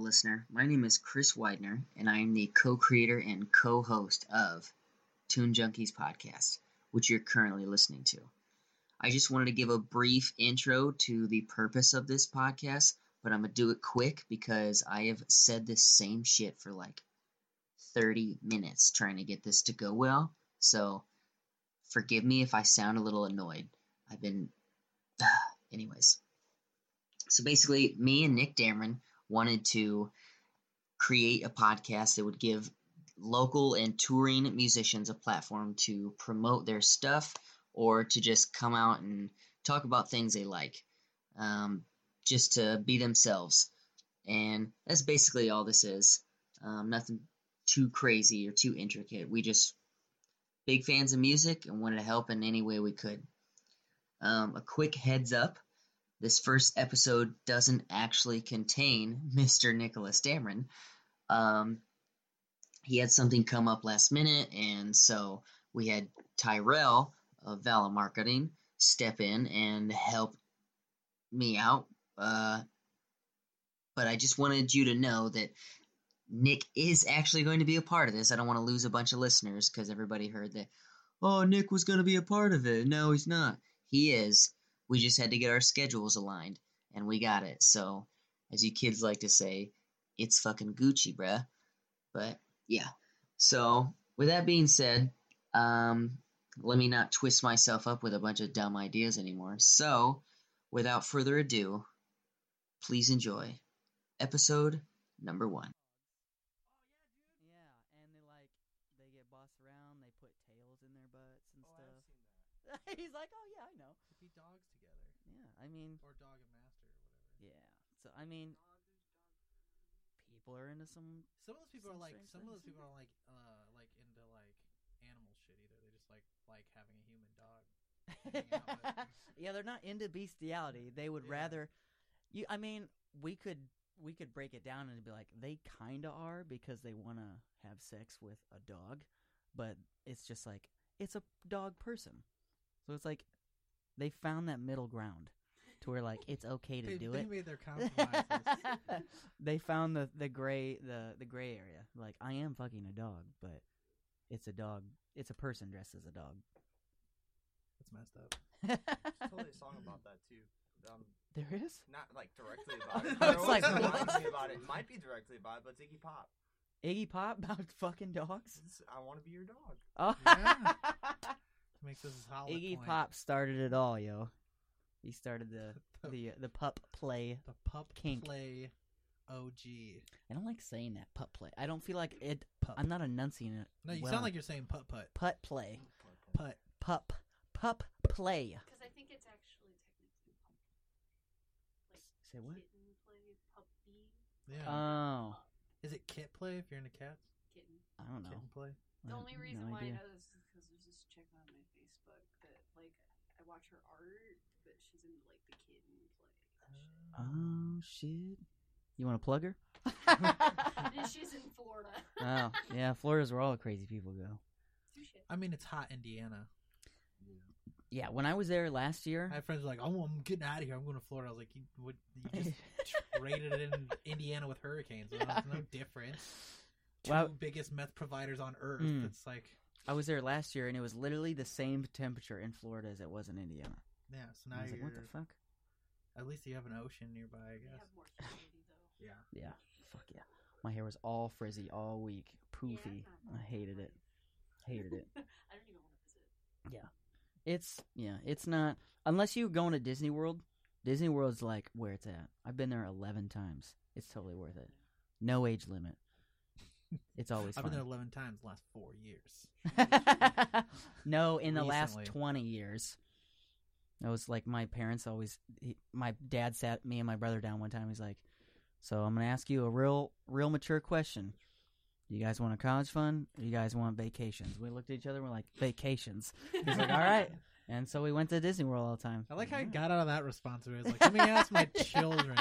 listener. My name is Chris Widener, and I am the co-creator and co-host of Toon Junkies Podcast, which you're currently listening to. I just wanted to give a brief intro to the purpose of this podcast, but I'm going to do it quick because I have said this same shit for like 30 minutes trying to get this to go well, so forgive me if I sound a little annoyed. I've been... Anyways. So basically, me and Nick Dameron wanted to create a podcast that would give local and touring musicians a platform to promote their stuff or to just come out and talk about things they like, just to be themselves. And that's basically all this is. Nothing too crazy or too intricate. We just big fans of music and wanted to help in any way we could. A quick heads up. This first episode doesn't actually contain Mr. Nicholas Dameron. He had something come up last minute, and so we had Tyrell of Vala Marketing step in and help me out. But I just wanted you to know that Nick is actually going to be a part of this. I don't want to lose a bunch of listeners because everybody heard that, oh, Nick was going to be a part of it. No, he's not. He is. We just had to get our schedules aligned, and we got it. So, as you kids like to say, it's fucking Gucci, bruh. But, yeah. So, with that being said, let me not twist myself up with a bunch of dumb ideas anymore. So, without further ado, please enjoy episode number 1. They get bossed around, they put tails in their butts and stuff. I've seen that. He's like, oh, yeah, I know. Be dogs together. Yeah, I mean... Or dog and master or whatever. Yeah, so I mean... People are into some... Some of those people are like... Some of those people aren't like into like animal shit either. They just like having a human dog. Yeah, they're not into bestiality. They would rather... I mean, we could break it down and be like, they kind of are because they want to have sex with a dog. But it's just like, it's a dog person. So it's like... They found that middle ground to where, like, it's okay to do it. They made their compromises. They found the gray area. Like, I am fucking a dog, but it's a dog. It's a person dressed as a dog. That's messed up. There's totally a song about that, too. There is? Not, like, directly about it. I was like, about it. It might be directly about it, but it's Iggy Pop. Iggy Pop about fucking dogs? It's, I want to be your dog. Oh. Yeah. Makes this Iggy point. Pop started it all, yo. He started the pup play. The pup kink. Play OG. I don't like saying that, pup play. I don't feel like it. Pup. I'm not enunciating it. No, you sound like you're saying putt-putt. Putt play. Putt. Pup. Pup play. Because I think it's actually technically pup. Like, say what? Kitten play, puppy. Yeah. Oh. Is it kit play if you're into cats? Kitten. I don't know. Kitten play? The only reason why I know this is because there's this chick on my Facebook that, like, I watch her art, but she's into, like, the kitten play. Oh, shit. You want to plug her? She's in Florida. Oh, yeah. Florida's where all crazy people go. I mean, it's hot Indiana. Yeah, when I was there last year. I had friends who were like, oh, I'm getting out of here. I'm going to Florida. I was like, you just traded it in Indiana with hurricanes. There's no difference. Two biggest meth providers on earth. It's like I was there last year, and it was literally the same temperature in Florida as it was in Indiana. Yeah, so now I was like, what the fuck? At least you have an ocean nearby, I guess. Have more humidity, though. Yeah. Yeah. Fuck yeah. My hair was all frizzy all week, poofy. Yeah, I hated it. I don't even want to visit. Yeah, it's not unless you go into Disney World. Disney World's like where it's at. I've been there 11 times. It's totally worth it. No age limit. It's always fun. I've been there 11 times in the last 4 years. No, in the last 20 years. I was like, my parents always... my dad sat me and my brother down one time. He's like, so I'm going to ask you a real mature question. Do you guys want a college fund? Or you guys want vacations? We looked at each other and we're like, vacations. He's like, all right. And so we went to Disney World all the time. I like how I got out of that responsibility. I was like, let me ask my children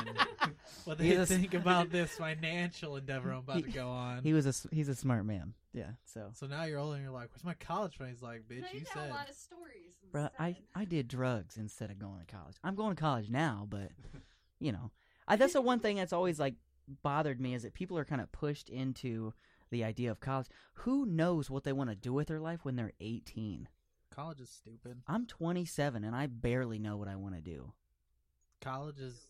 what they think about this financial endeavor I'm about to go on. He's a smart man. Yeah. So now you're older and you're like, where's my college fund? He's like, bitch, you said. A lot of stories. Bro, I did drugs instead of going to college. I'm going to college now, but, you know. That's the one thing that's always like bothered me is that people are kind of pushed into the idea of college. Who knows what they want to do with their life when they're 18? College is stupid. I'm 27 and I barely know what I want to do. College is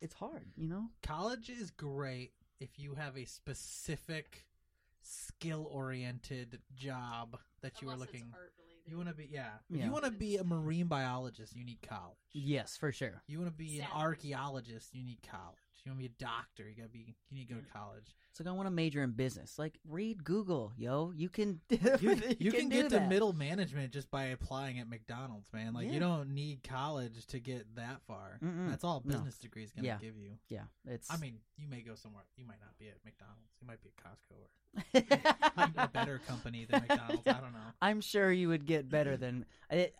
it's hard, you know? College is great if you have a specific skill-oriented job that you are looking. You want to be, If you want to be a marine biologist, you need college. Yes, for sure. You want to be an archaeologist, you need college. You want to be a doctor, you need to go to college. It's like, I want to major in business. Like, read Google, yo. You can you can get to middle management just by applying at McDonald's, man. Like, you don't need college to get that far. Mm-mm. That's all a business degree is going to give you. Yeah. I mean, you may go somewhere. You might not be at McDonald's. You might be at Costco or a better company than McDonald's. I don't know. I'm sure you would get better than it,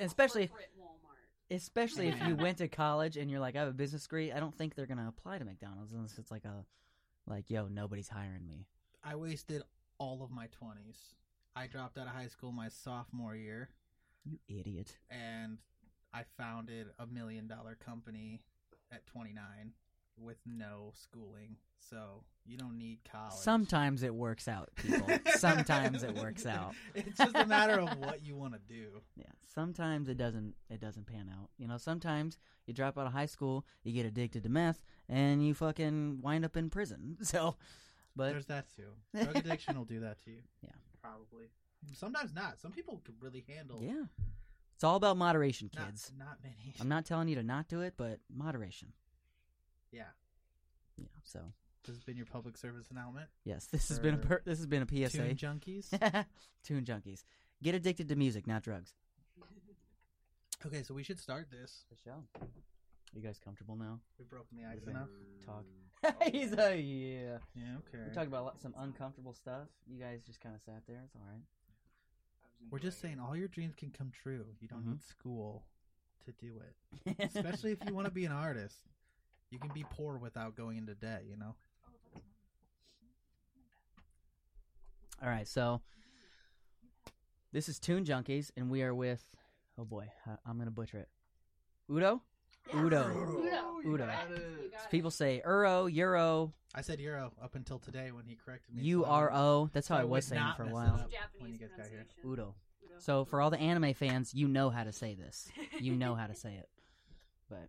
especially corporate Walmart. Especially if you went to college and you're like, I have a business degree. I don't think they're gonna apply to McDonald's unless it's like yo, nobody's hiring me. I wasted all of my 20s. I dropped out of high school my sophomore year. You idiot! And I founded a $1 million company at 29. With no schooling, so you don't need college. Sometimes it works out, people. Sometimes it works out. It's just a matter of what you want to do. Yeah. Sometimes it doesn't pan out. You know, sometimes you drop out of high school, you get addicted to meth, and you fucking wind up in prison. So, but there's that too. Drug addiction will do that to you. Yeah. Probably. Sometimes not. Some people could really handle. Yeah. It's all about moderation, kids. Not many. I'm not telling you to not do it, but moderation. Yeah. So this has been your public service announcement. Yes, this has been a PSA. Tune junkies. Tune junkies. Get addicted to music, not drugs. Okay, so we should start this. For sure. Are you guys comfortable now? We've broken the ice enough. Talk. He's like, yeah. Yeah. Okay. We talked about some uncomfortable stuff. You guys just kind of sat there. It's all right. We're just saying, all your dreams can come true. You don't need school to do it, especially if you want to be an artist. You can be poor without going into debt, you know? All right, so this is Toon Junkies, and we are with, oh boy, I'm going to butcher it. Udo? Yes. Udo. People say Euro. I said Euro up until today when he corrected me. URO. That's how I was saying for a while. When you guys got here. Udo. So for all the anime fans, you know how to say this. You know how to say it. But.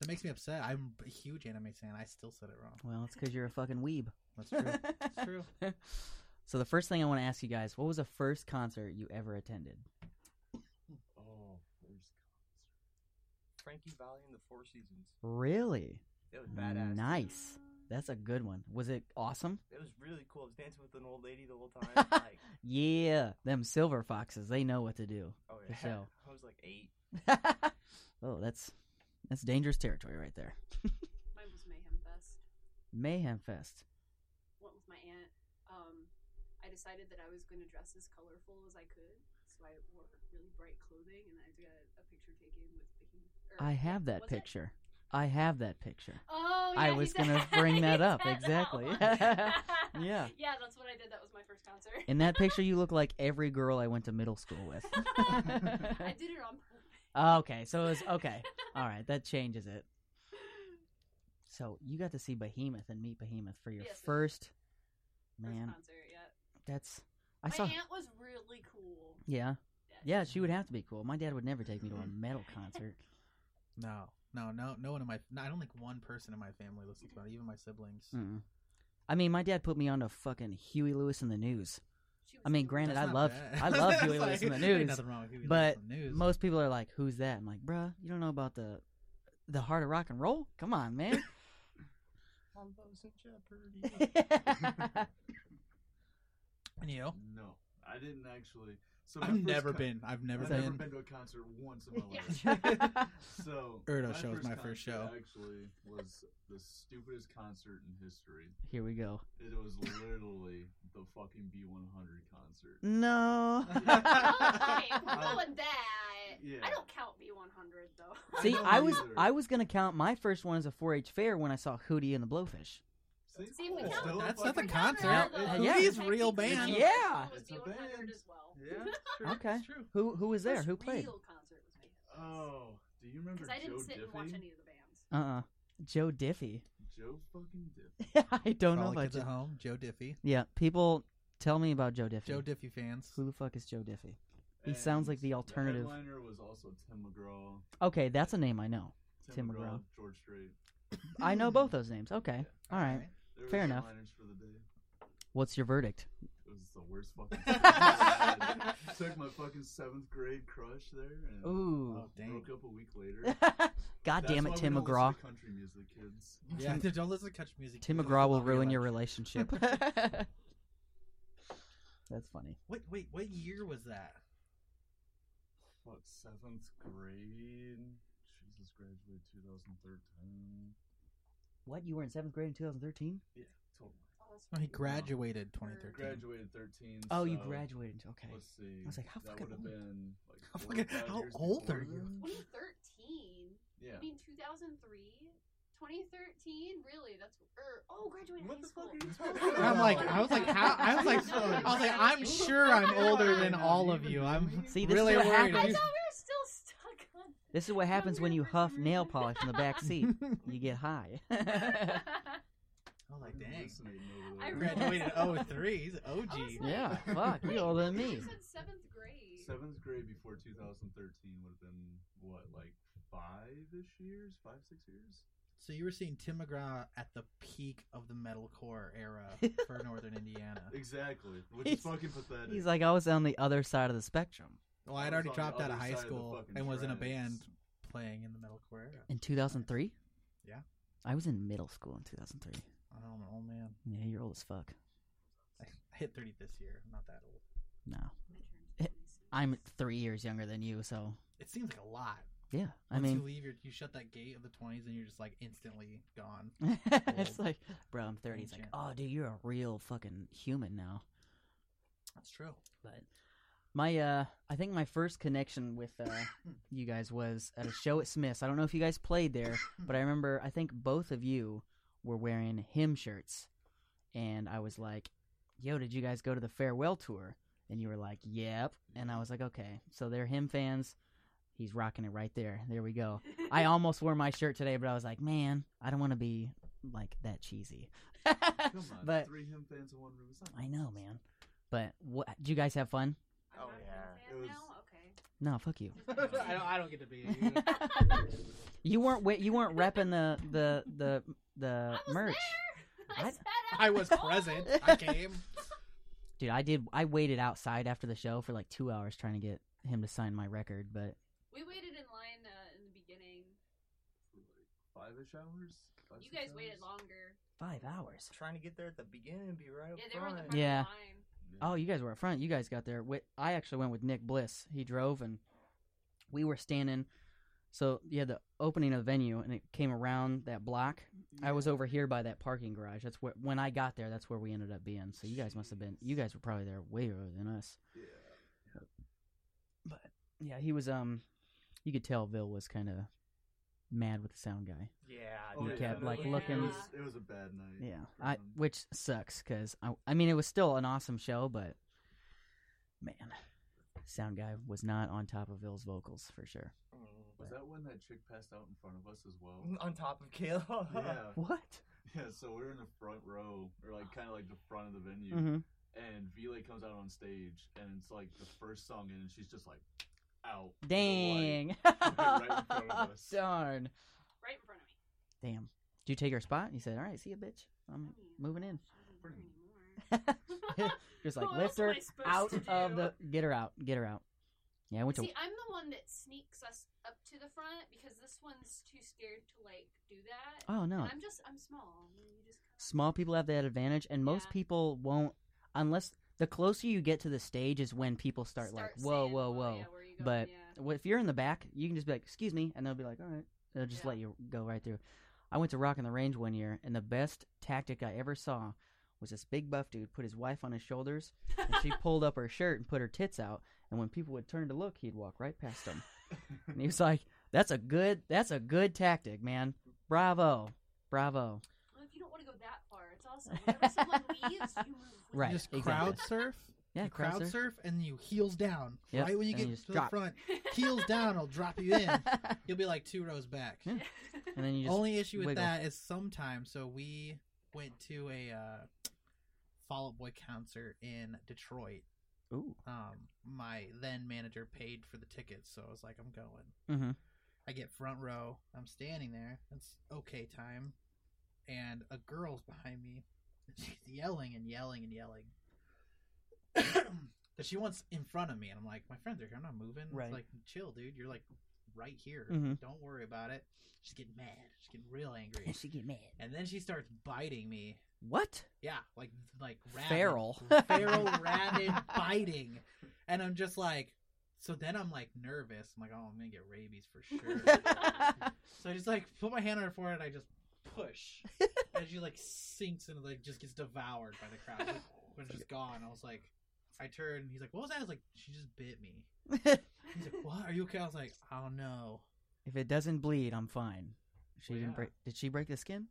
That makes me upset. I'm a huge anime fan. I still said it wrong. Well, it's because you're a fucking weeb. That's true. That's true. So the first thing I want to ask you guys, what was the first concert you ever attended? First concert. Frankie Valli and the Four Seasons. Really? That was badass. Nice. That's a good one. Was it awesome? It was really cool. I was dancing with an old lady the whole time. Like, yeah. Them silver foxes, they know what to do. Oh, yeah. For sure. I was like 8. Oh, That's dangerous territory right there. Mine was Mayhem Fest. Mayhem Fest. Went with my aunt. I decided that I was going to dress as colorful as I could, so I wore really bright clothing, and I got a picture taken with Behemoth. I have that picture. I have that picture. Oh, yeah. I was going to bring that up. Exactly. Yeah. Yeah, that's what I did. That was my first concert. In that picture, you look like every girl I went to middle school with. I did it on purpose. Okay, so it was okay. All right, that changes it. So you got to see Behemoth and meet Behemoth for your first concert. Yeah, my aunt was really cool. Yeah, she would have to be cool. My dad would never take me to a metal concert. No one in my. I don't think one person in my family listens to it. Even my siblings. Mm-mm. I mean, my dad put me on to fucking Huey Lewis and the News. I mean, granted, I love Huey Lewis in the News, nothing wrong with Huey Lewis in the News. Most people are like, "Who's that?" I'm like, "Bruh, you don't know about the heart of rock and roll? Come on, man." And you? No, I didn't actually. So I've never been to a concert once in my life. So Erdo show was my first show. Actually, was the stupidest concert in history. Here we go. It was literally the fucking B100 concert. No. With that. Yeah. I don't count B100 though. See, I was gonna count my first one as a 4-H fair when I saw Hootie and the Blowfish. See, that's not a concert. Hootie's real band. Yeah. It's a band as well. Yeah. True. Okay. It's true. Who was there? Who played? Real concert was made. Oh, do you remember Joe Diffie? Because I didn't sit and watch any of the bands. Joe Diffie. Joe fucking Diffie. I don't know about Joe. Home, Joe Diffie. Yeah, people tell me about Joe Diffie. Joe Diffie fans. Who the fuck is Joe Diffie? He sounds like the alternative. The headliner was also Tim McGraw. Okay, that's a name I know. Tim McGraw. George Strait. I know both those names. Okay. Yeah. All right. Fair enough. For the day. What's your verdict? It was the worst fucking I took my fucking 7th grade crush there and broke up a week later. God damn it, Tim McGraw. Don't listen to country music, kids. Yeah, don't listen to country music. Tim McGraw will ruin your relationship. That's funny. Wait, what year was that? Fuck, 7th grade? Jesus, graduated 2013. What? You were in 7th grade in 2013? Yeah, totally. Oh, he graduated 2013. Graduated 13. Oh, you graduated. Okay. Let's see. I was like, how fucking old? Been like how old are you? 2013. Yeah. I mean, 2003. 2013. Really? That's graduated high school. I was like, I'm sure I'm older than all of you. I'm really worried. I thought we were still stuck on. This is what happens when you huff nail polish in the back seat. You get high. Oh, like, dang. I graduated in 03. He's an OG. Like, yeah, fuck. You're older than me. You said 7th grade. 7th grade before 2013 would have been, what, like 5-ish years? 5-6 years? So you were seeing Tim McGraw at the peak of the metalcore era for Northern Indiana. Exactly. Which is fucking pathetic. He's like, I was on the other side of the spectrum. Well, I'd already dropped out of high school and was in a band playing in the metalcore era. In 2003? Yeah. I was in middle school in 2003. Oh, I'm an old man. Yeah, you're old as fuck. I hit 30 this year. I'm not that old. No. I'm 3 years younger than you, so. It seems like a lot. Yeah. Once you leave, you shut that gate of the 20s and you're just like instantly gone. It's like, bro, I'm 30. It's like, oh, dude, you're a real fucking human now. That's true. But my, I think my first connection with you guys was at a show at Smith's. I don't know if you guys played there, but I remember, I think both of you were wearing Him shirts, and I was like, yo, did you guys go to the farewell tour? And you were like, yep. And I was like, okay, so they're Him fans. He's rocking it right there. There we go. I almost wore my shirt today, but I was like, man, I don't want to be like that cheesy. Come on, but 3 Him fans in one room. I know, man. But what, did you guys have fun? Oh, yeah. It was... Okay. No, fuck you. I don't get to be You weren't repping the merch. I was, present. I came. Dude, I waited outside after the show for like 2 hours trying to get him to sign my record, but we waited in line in the beginning. 5-ish hours. You guys waited longer. 5 hours. Trying to get there at the beginning and be right up front. Yeah, they were at the front of the line. Oh, you guys were up front. You guys got there. I actually went with Nick Bliss. He drove, and we were standing. So, yeah, the opening of the venue, and it came around that block. Yeah. I was over here by that parking garage. That's where, when I got there, that's where we ended up being. So you guys must have been – you guys were probably there way earlier than us. Yeah. But, yeah, he was – you could tell Bill was kind of mad with the sound guy. Yeah. Looking. It was a bad night. Yeah, which sucks because, I mean, it was still an awesome show, but, man – sound guy was not on top of Bill's vocals for sure. Was that when that chick passed out in front of us as well? On top of Kayla? Yeah. What? Yeah, so we're in the front row, or like kind of like the front of the venue, and Vila comes out on stage, and it's like the first song, and she's just like, out. Dang. Right in front of us. Darn. Right in front of me. Damn. Did you take her spot? You said, all right, see ya, bitch. I'm moving in. Just like lift her out of the get her out. Yeah, I'm the one that sneaks us up to the front because this one's too scared to like do that. Oh no, and I'm small. I mean, small people have that advantage, and most people won't unless the closer you get to the stage is when people start like whoa. Yeah, where you going? But if you're in the back, you can just be like excuse me, and they'll be like all right, they'll just let you go right through. I went to Rock on the Range one year, and the best tactic I ever saw was this big buff dude put his wife on his shoulders, and she pulled up her shirt and put her tits out, and when people would turn to look, he'd walk right past them. And he was like, that's a good tactic, man. Bravo. Well, if you don't want to go that far, it's also whenever someone leaves, you move. Right. You just crowd surf? Yeah, you crowd surf and you heels down. Yep. Right when you get to the front, heels down, I'll drop you in. You'll be like two rows back. Yeah. And then you just only issue with wiggle. That is sometimes. So we went to a Fall Out Boy concert in Detroit. Ooh. My then manager paid for the tickets, so I was like, I'm going. Mm-hmm. I get front row. I'm standing there. It's okay time. And a girl's behind me. She's yelling and yelling and yelling. That she wants in front of me, and I'm like, my friends are here, I'm not moving. Right. It's like, chill, dude. You're like right here. Mm-hmm. Don't worry about it. She's getting mad. She's getting real angry. And she get mad. And then she starts biting me. What? Yeah, like rabid, feral, rabid biting. And I'm just like, so then I'm like nervous. I'm like, oh, I'm gonna get rabies for sure. So I just like put my hand on her forehead. And I just push, and she like sinks and like just gets devoured by the crowd. Like, when it's just gone, I was like. I turned, he's like, what was that? I was like, she just bit me. He's like, what? Are you okay? I was like, I don't know. If it doesn't bleed, I'm fine. She didn't break. Did she break the skin?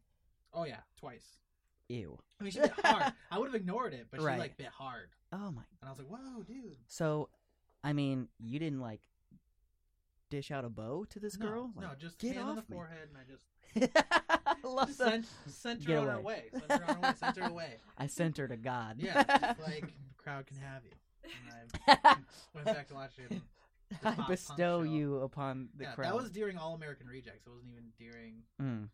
Oh, yeah. Twice. Ew. I mean, she bit hard. I would have ignored it, but she, like, bit hard. Oh, my. And I was like, whoa, dude. So, I mean, you didn't, like, dish out a bow to this girl? Like, no, just get hand off on the forehead, and I just... I love that. Sent her on her way. Sent her away. I sent her to God. Yeah, just like... Crowd can have you. And I went back to watching it. I bestow you upon the crowd. That was during All American Rejects. It wasn't even during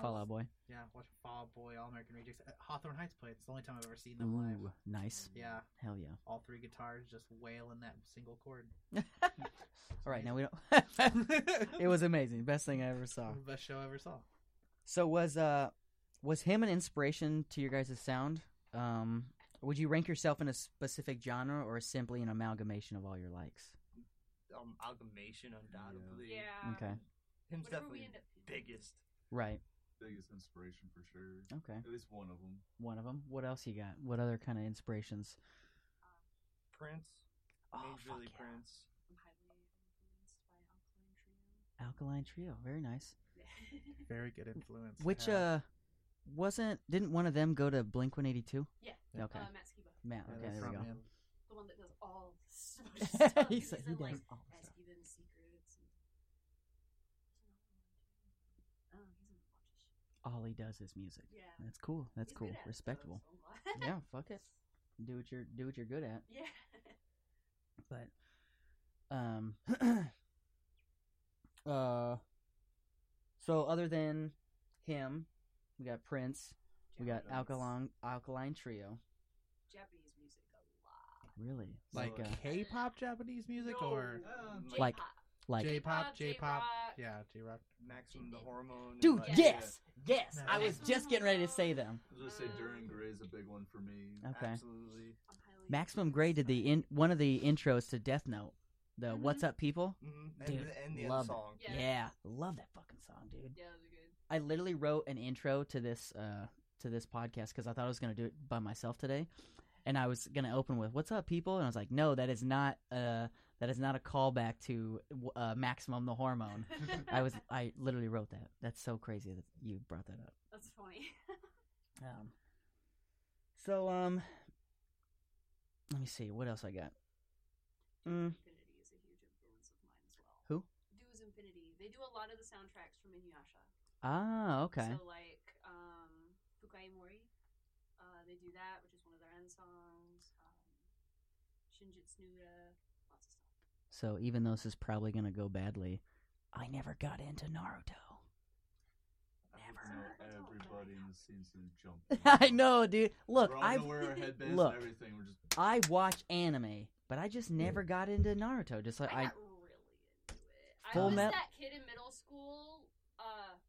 Fall Out Boy. Yeah, watching Fall Out Boy, All American Rejects. Hawthorne Heights played. It's the only time I've ever seen them live. Nice. Yeah. Hell yeah. All three guitars just wailing that single chord. All right, now we don't. It was amazing. Best thing I ever saw. Best show I ever saw. So was him an inspiration to your guys' sound? Would you rank yourself in a specific genre or simply an amalgamation of all your likes? Amalgamation, undoubtedly. Yeah. Okay. Him's definitely biggest. Right. Biggest inspiration for sure. Okay. At least one of them. One of them. What else you got? What other kind of inspirations? Prince. Oh, majorly Prince. I'm highly influenced by Alkaline Trio. Alkaline Trio. Very nice. Very good influence. Which, didn't one of them go to Blink 182? Yeah. Okay. Matt Skiba. Okay, there we go. Him. The one that does all stuff. He does all stuff. All he does is music. Yeah. That's cool. That's cool. Respectable. Yeah. Fuck it. Do what you're good at. Yeah. But, so other than him. We got Prince. Japanese. We got Alkaline Trio. Japanese music a lot. Really? Like K-pop Japanese music or like J-pop. Yeah, J-rock. Maximum the Hormone. Dude, yes. No. I was just getting ready to say them. I was gonna say Duran Gray's a big one for me. Okay. Absolutely. Maximum Gray did one of the intros to Death Note. The What's Up People. Mm-hmm. Dude, and the love song. Yeah, love that fucking song, dude. Yeah, it was good. I literally wrote an intro to this podcast because I thought I was going to do it by myself today, and I was going to open with "What's up, people?" and I was like, "No, that is not a callback to Maximum the Hormone." I literally wrote that. That's so crazy that you brought that up. That's funny. So let me see what else I got. Infinity is a huge influence of mine as well. Who? Do As Infinity. They do a lot of the soundtracks from Inuyasha. Ah, okay. So, like, Fukai Mori, they do that, which is one of their end songs. Shinjitsunuda, lots of stuff. So, even though this is probably going to go badly, I never got into Naruto. Never. Everybody in the scene seems jumping. I know, dude. Look, I watch anime, but I just never got into Naruto. Just like I got really into it. I was that kid in middle school.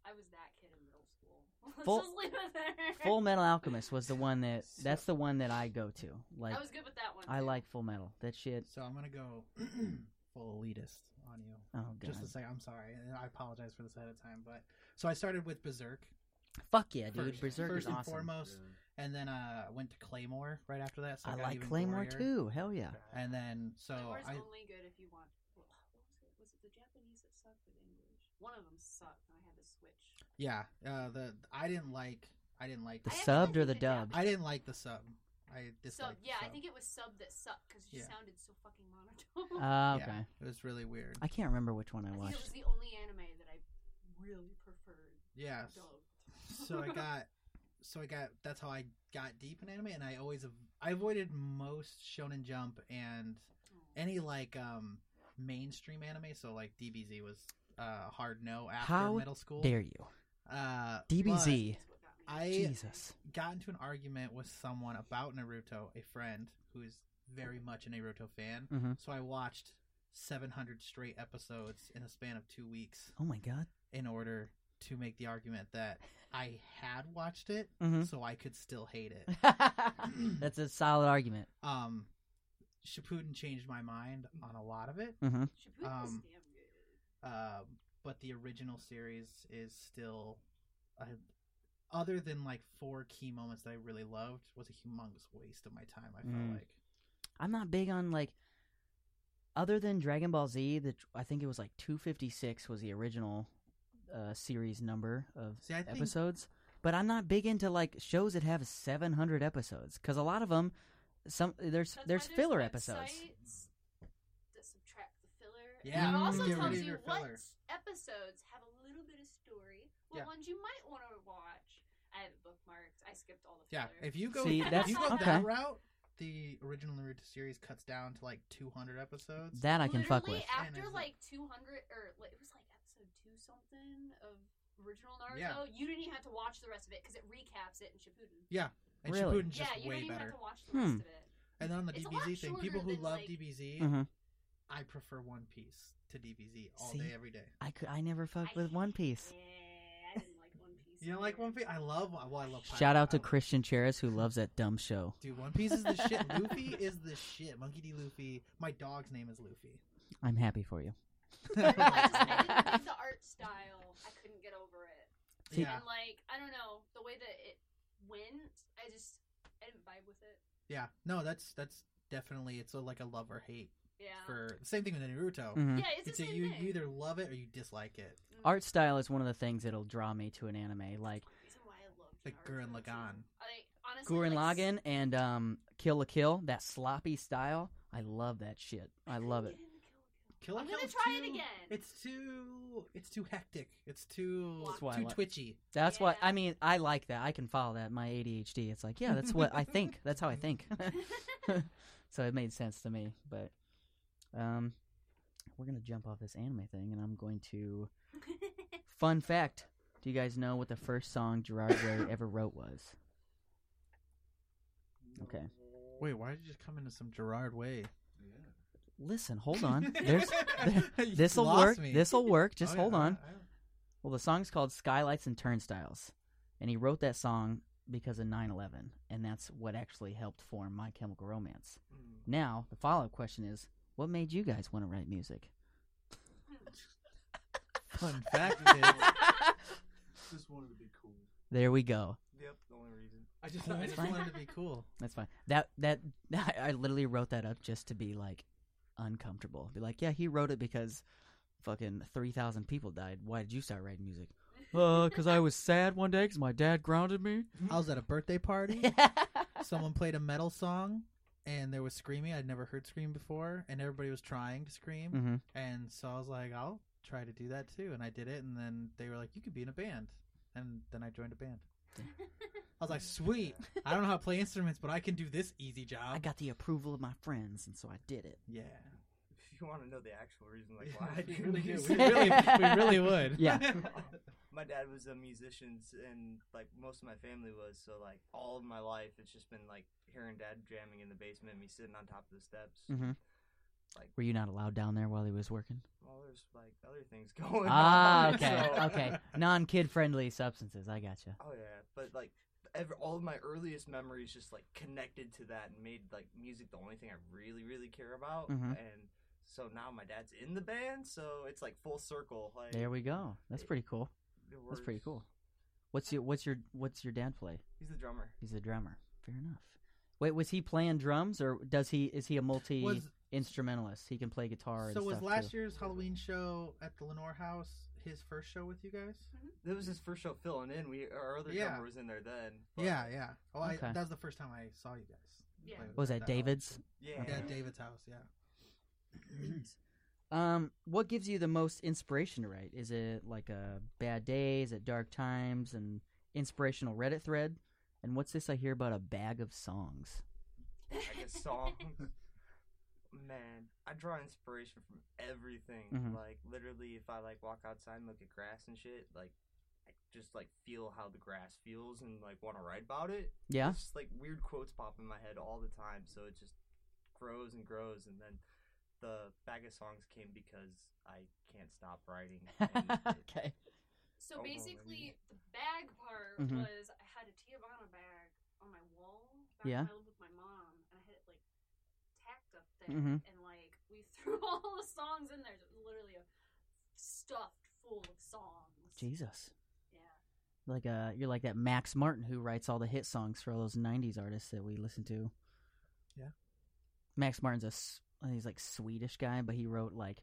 I was that kid in middle school. Just leave it there. Full Metal Alchemist was the one that's the one that I go to. Like I was good with that one. I like Full Metal. That shit. So I'm gonna go full elitist on you. Oh god. Just to say, I'm sorry, and I apologize for this ahead of time. But so I started with Berserk. Fuck yeah, dude! Berserk is awesome. First and foremost, and then I went to Claymore right after that. So I like Claymore too. Hell yeah! And then Claymore's only good if you want. Was it the Japanese that sucked or the English? One of them sucked, and I had to switch. Yeah, I didn't like the subbed or the dubbed. I didn't like the sub. I disliked sub. I think it was sub that sucked because it just sounded so fucking monotone. Okay. It was really weird. I can't remember which one I watched. I think it was the only anime that I really preferred. Yeah. So I got. That's how I got deep in anime, and I avoided most Shonen Jump and any like mainstream anime. So like DBZ was hard no after middle school. How dare you? DBZ. I got into an argument with someone about Naruto, a friend who is very much a Naruto fan. Mm-hmm. So I watched 700 straight episodes in a span of 2 weeks. Oh my god! In order to make the argument that I had watched it, so I could still hate it. That's a solid argument. Shippuden changed my mind on a lot of it. Mm-hmm. Shippuden's damn good. But the original series is still. Other than like 4 key moments that I really loved, was a humongous waste of my time. I felt like I'm not big on like other than Dragon Ball Z. That I think it was like 256 was the original series number of episodes. But I'm not big into like shows that have 700 episodes because a lot of them, there's filler episodes. That subtract the filler. Yeah, and it also tells you what episodes have a little bit of story. What ones you might want to watch. I have it bookmarked. I skipped all the filler. Yeah, if you go, that route, the original Naruto series cuts down to like 200 episodes. That I can fuck with. After like 200, or it was like episode 2 something of original Naruto, you didn't even have to watch the rest of it because it recaps it in Shippuden. Yeah, and really? Shippuden's just way better. Yeah, you didn't even have to watch the rest of it. And on the DBZ thing, people who love DBZ, I prefer One Piece to DBZ all day, every day. I never fucked with One Piece. You don't like One Piece? I love Pirate. Shout out to Christian Charis who loves that dumb show. Dude, One Piece is the shit. Luffy is the shit. Monkey D. Luffy. My dog's name is Luffy. I'm happy for you. I didn't like the art style. I couldn't get over it. Yeah. And like, I don't know, the way that it went, I didn't vibe with it. Yeah. No, that's definitely, it's like a love or hate. Yeah. Same thing with Naruto. Mm-hmm. Yeah, it's the same thing. You either love it or you dislike it. Mm-hmm. Art style is one of the things that'll draw me to an anime, like Gurren Lagann. Gurren Lagann and Kill la Kill, that sloppy style. I love that shit. I love it. Kill la Kill. I'm gonna try it again. It's too hectic. It's too twitchy. That's what I mean. I like that. I can follow that. My ADHD. It's like that's what I think. That's how I think. So it made sense to me, but. We're gonna jump off this anime thing, and I'm going to. Fun fact: do you guys know what the first song Gerard Way ever wrote was? Okay. Wait, why did you just come into some Gerard Way? Yeah. Listen, hold on. This'll work. This'll work. Just hold on. Well, the song's called "Skylights and Turnstiles," and he wrote that song because of 9/11, and that's what actually helped form My Chemical Romance. Mm. Now, the follow-up question is. What made you guys want to write music? Fun fact, just wanted to be cool. There we go. Yep, the only reason. I just wanted to be cool. That's fine. That I literally wrote that up just to be like uncomfortable. Be like, yeah, he wrote it because fucking 3,000 people died. Why did you start writing music? Because I was sad one day because my dad grounded me. I was at a birthday party. Someone played a metal song. And there was screaming. I'd never heard scream before. And everybody was trying to scream. Mm-hmm. And so I was like, I'll try to do that too. And I did it. And then they were like, you could be in a band. And then I joined a band. I was like, sweet. I don't know how to play instruments, but I can do this easy job. I got the approval of my friends. And so I did it. Yeah. If you want to know the actual reason, like why I did it. We really would. Yeah. My dad was a musician, and like most of my family was. So like all of my life, it's just been like hearing Dad jamming in the basement, and me sitting on top of the steps. Mm-hmm. Like, were you not allowed down there while he was working? Well, there's like other things going on. Okay. Non-kid friendly substances. I gotcha. Oh yeah, but like all of my earliest memories just like connected to that and made like music the only thing I really, really care about. Mm-hmm. And so now my dad's in the band, so it's like full circle. Like, there we go. That's pretty cool. That's pretty cool. What's your dad play? He's the drummer. Fair enough. Wait, was he playing drums or is he a multi instrumentalist? He can play guitar and stuff. So was last year's Halloween show at the Lenore House his first show with you guys? That was his first show filling in. Our other drummer was in there then. But... Yeah. Oh, okay. That was the first time I saw you guys. Yeah. Was that David's? House. Yeah. Okay. Yeah, David's house, yeah. What gives you the most inspiration to write? Is it like a bad days at dark times and inspirational Reddit thread? And what's this I hear about a bag of songs? Bag of songs? Man, I draw inspiration from everything. Mm-hmm. Like, literally, if I, like, walk outside and look at grass and shit, like, I just, like, feel how the grass feels and, like, want to write about it. Yeah. It's just, like, weird quotes pop in my head all the time, so it just grows and grows. And then the bag of songs came because I can't stop writing. Okay. So, basically, the bag part was I had a Tijuana bag on my wall back when I lived with my mom, and I had it, like, packed up there, and like we threw all the songs in there. It was literally a stuffed full of songs. Jesus. Yeah. Like you're like that Max Martin who writes all the hit songs for all those '90s artists that we listen to. Yeah. Max Martin's he's like Swedish guy, but he wrote like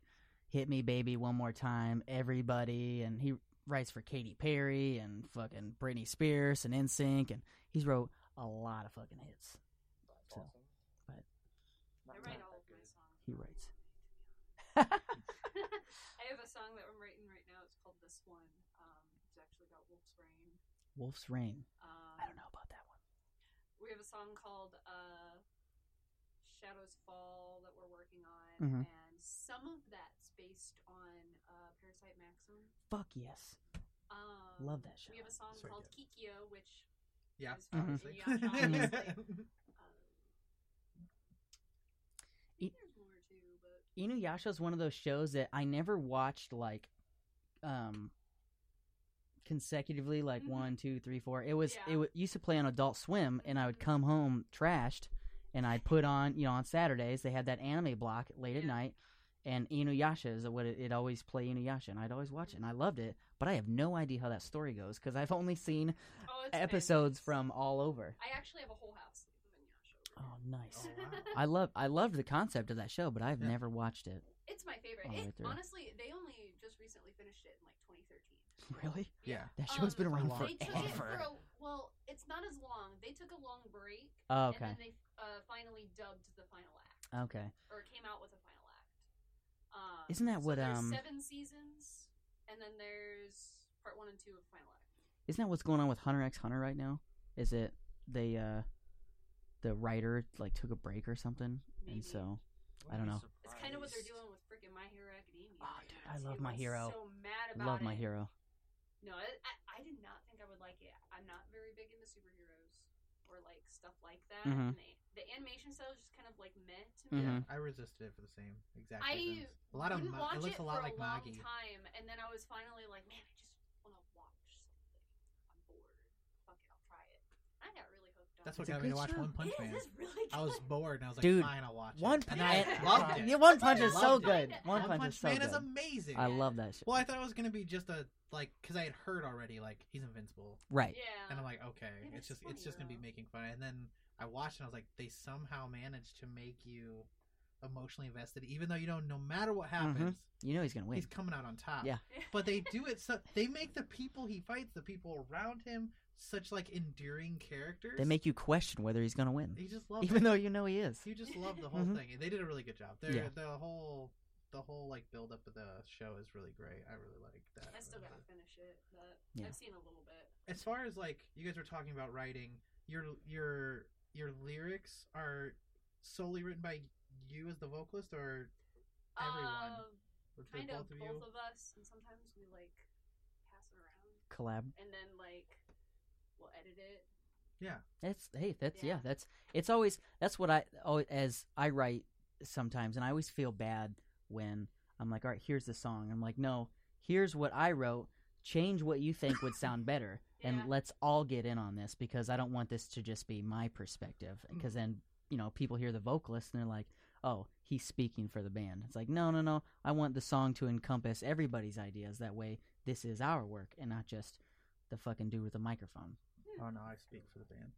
"Hit Me Baby One More Time," "Everybody," and he writes for Katy Perry and fucking Britney Spears and NSYNC, and he's wrote a lot of fucking hits. That's awesome. But. I write all of my songs. He writes. I have a song that I'm writing right now. It's called This One. It's actually about Wolf's Rain. Wolf's Rain. I don't know about that one. We have a song called Shadows Fall that we're working on. And some of that's based on Parasite Maximum. Fuck yes. Love that show. We have a song called Kikyo, which is obviously. Inuyasha is one of those shows that I never watched like consecutively, like 1, 2, 3, 4. It used to play on Adult Swim, and I would come home trashed, and I'd put on, on Saturdays they had that anime block late at night, and Inuyasha is what it always play Inuyasha, and I'd always watch it, and I loved it, but I have no idea how that story goes because I've only seen episodes from all over. I actually have a whole house. Oh, nice! Oh, wow. I loved the concept of that show, but I've never watched it. It's my favorite. Honestly, they only just recently finished it in like 2013. Really? Yeah. That show's been around forever. It's not as long. They took a long break. Oh, okay. And then they finally dubbed the final act. Okay. Or came out with a final act. Isn't that what? There's 7 seasons, and then there's part 1 and 2 of final act. Isn't that what's going on with Hunter x Hunter right now? Is it they? The writer like took a break or something, and so I don't know. It's kind of what they're doing with freaking My Hero Academia. Oh, dude, I love My Hero. So mad about love it. My Hero. No, I did not think I would like it. I'm not very big into superheroes or like stuff like that. Mm-hmm. And the animation style is just kind of like meh to me. Yeah, I resisted it for the same exact reason. It looks a lot like Maggie. Time, and then I was finally like, man, I just want to watch something. I'm bored. Fuck it, I'll try it. I got really hooked on. That's what got me to watch One Punch Man. Really I was bored and I was like, fine, I'll watch it. And I loved it. One Punch is so good. One Punch Man is amazing. I love that shit. Well, I thought it was going to be just a, like, because I had heard already, like, he's invincible. Right. Yeah. And I'm like, okay, it's just going to be making fun. And then I watched it and I was like, they somehow managed to make you emotionally invested, even though you don't, no matter what happens, you know he's going to win. He's coming out on top. Yeah. But they do it so, they make the people he fights, the people around him, such like endearing characters. They make you question whether he's going to win. You just love even though you know he is. You just love the whole thing. And they did a really good job. The whole like build up of the show is really great. I really like that. I still gotta finish it, but I've seen a little bit. As far as like you guys were talking about writing, your lyrics are solely written by you as the vocalist or everyone? Kind of both of us, and sometimes we like pass it around. Collab. And then like we'll edit it. Yeah. That's what I always, as I write sometimes, and I always feel bad when I'm like, all right, here's the song. I'm like, no, here's what I wrote. Change what you think would sound better, and let's all get in on this because I don't want this to just be my perspective. Because then, people hear the vocalist and they're like, oh, he's speaking for the band. It's like, no. I want the song to encompass everybody's ideas. That way, this is our work and not just the fucking dude with a microphone. Oh no, I speak for the band.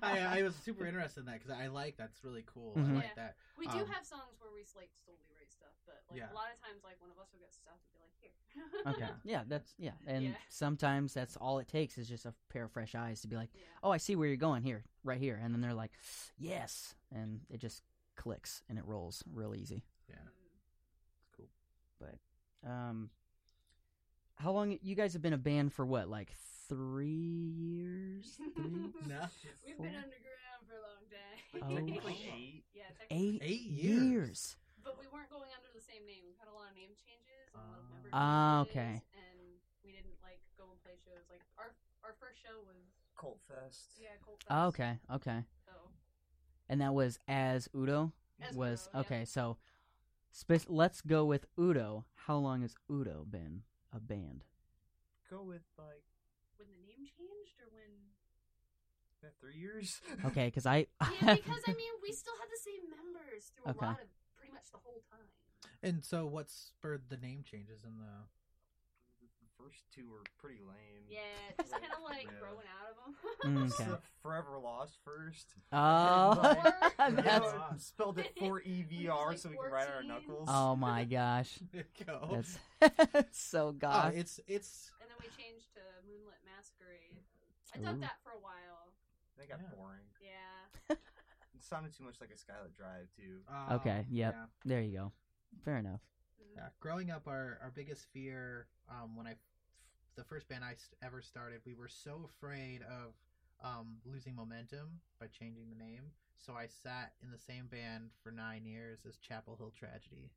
I was super interested in that because I like that's really cool. I like that. We do have songs where we like solely write stuff, but like a lot of times, like one of us will get stuff and be like, here. Okay. Sometimes that's all it takes is just a pair of fresh eyes to be like, oh, I see where you're going here, right here, and then they're like, yes, and it just clicks and it rolls real easy. Yeah. It's cool. But how long you guys have been a band for? What, like 3 years? We've been underground for a long time. Technically eight years. But we weren't going under the same name. We've had a lot of name changes and member changes, okay. And we didn't like go and play shows. Like our first show was Cult Fest. Yeah, Cult Fest. Oh, okay, okay. So. And that was as Udo was okay. So let's go with Udo. How long has Udo been a band? Go with like when the name changed or when. 3 years. Okay, because we still had the same members through a lot of. Pretty much the whole time. And so what spurred the name changes in the first two were pretty lame. Yeah, it's kind of like growing out of them. Okay. So Forever Lost first. Oh. That's spelled it 4-E-V-R like so we can write our knuckles. Oh my gosh. There you go. That's so goth. It's... And then we changed to Moonlit Masquerade. I dug that for a while. That got boring. Yeah. It sounded too much like a Skylet Drive, too. Okay, yep. Yeah. There you go. Fair enough. Yeah. Growing up, our biggest fear, when the first band I ever started, we were so afraid of losing momentum by changing the name. So I sat in the same band for 9 years as Chapel Hill Tragedy.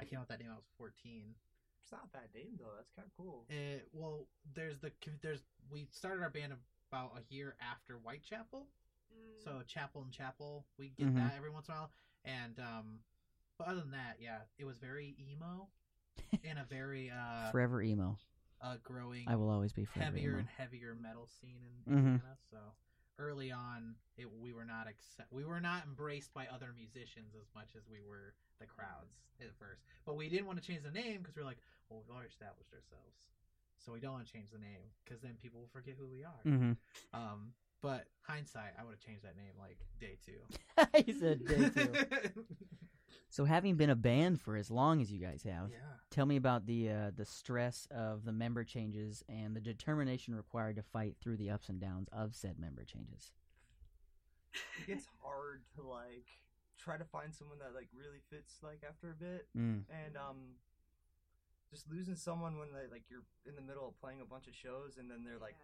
I came up with that name when I was 14. It's not that name, though. That's kind of cool. We started our band about a year after Whitechapel. So Chapel and Chapel, we get that every once in a while, and but other than that, yeah, it was very emo, and a very forever emo, growing. I will always be forever heavier emo. And heavier metal scene in Indiana. So early on, we were not embraced by other musicians as much as we were the crowds at first. But we didn't want to change the name because we were like, well, we've already established ourselves, so we don't want to change the name because then people will forget who we are. But hindsight, I would have changed that name like day two. He said day two. So having been a band for as long as you guys have, tell me about the stress of the member changes and the determination required to fight through the ups and downs of said member changes. It gets hard to like try to find someone that like really fits like after a bit, and just losing someone when they like you're in the middle of playing a bunch of shows and then they're like.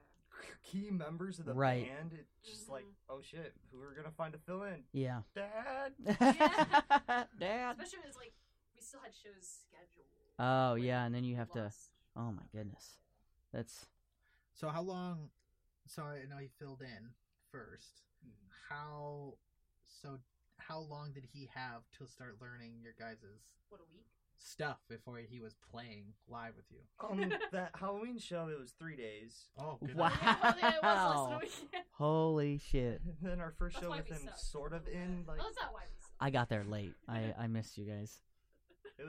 Key members of the band, it's just like, oh shit, who are we gonna find to fill in? Yeah, Dad. Yeah. Dad. Especially when it's like we still had shows scheduled. Oh yeah, and then you have to. Oh my goodness, that's. So how long? So I know he filled in first. How? So how long did he have to start learning your guys's? What, a week? Stuff before he was playing live with you. That Halloween show, it was 3 days. Oh, goodness. Wow! Holy shit! And then our first show with him, sort of in. Like, I got there late. I missed you guys. It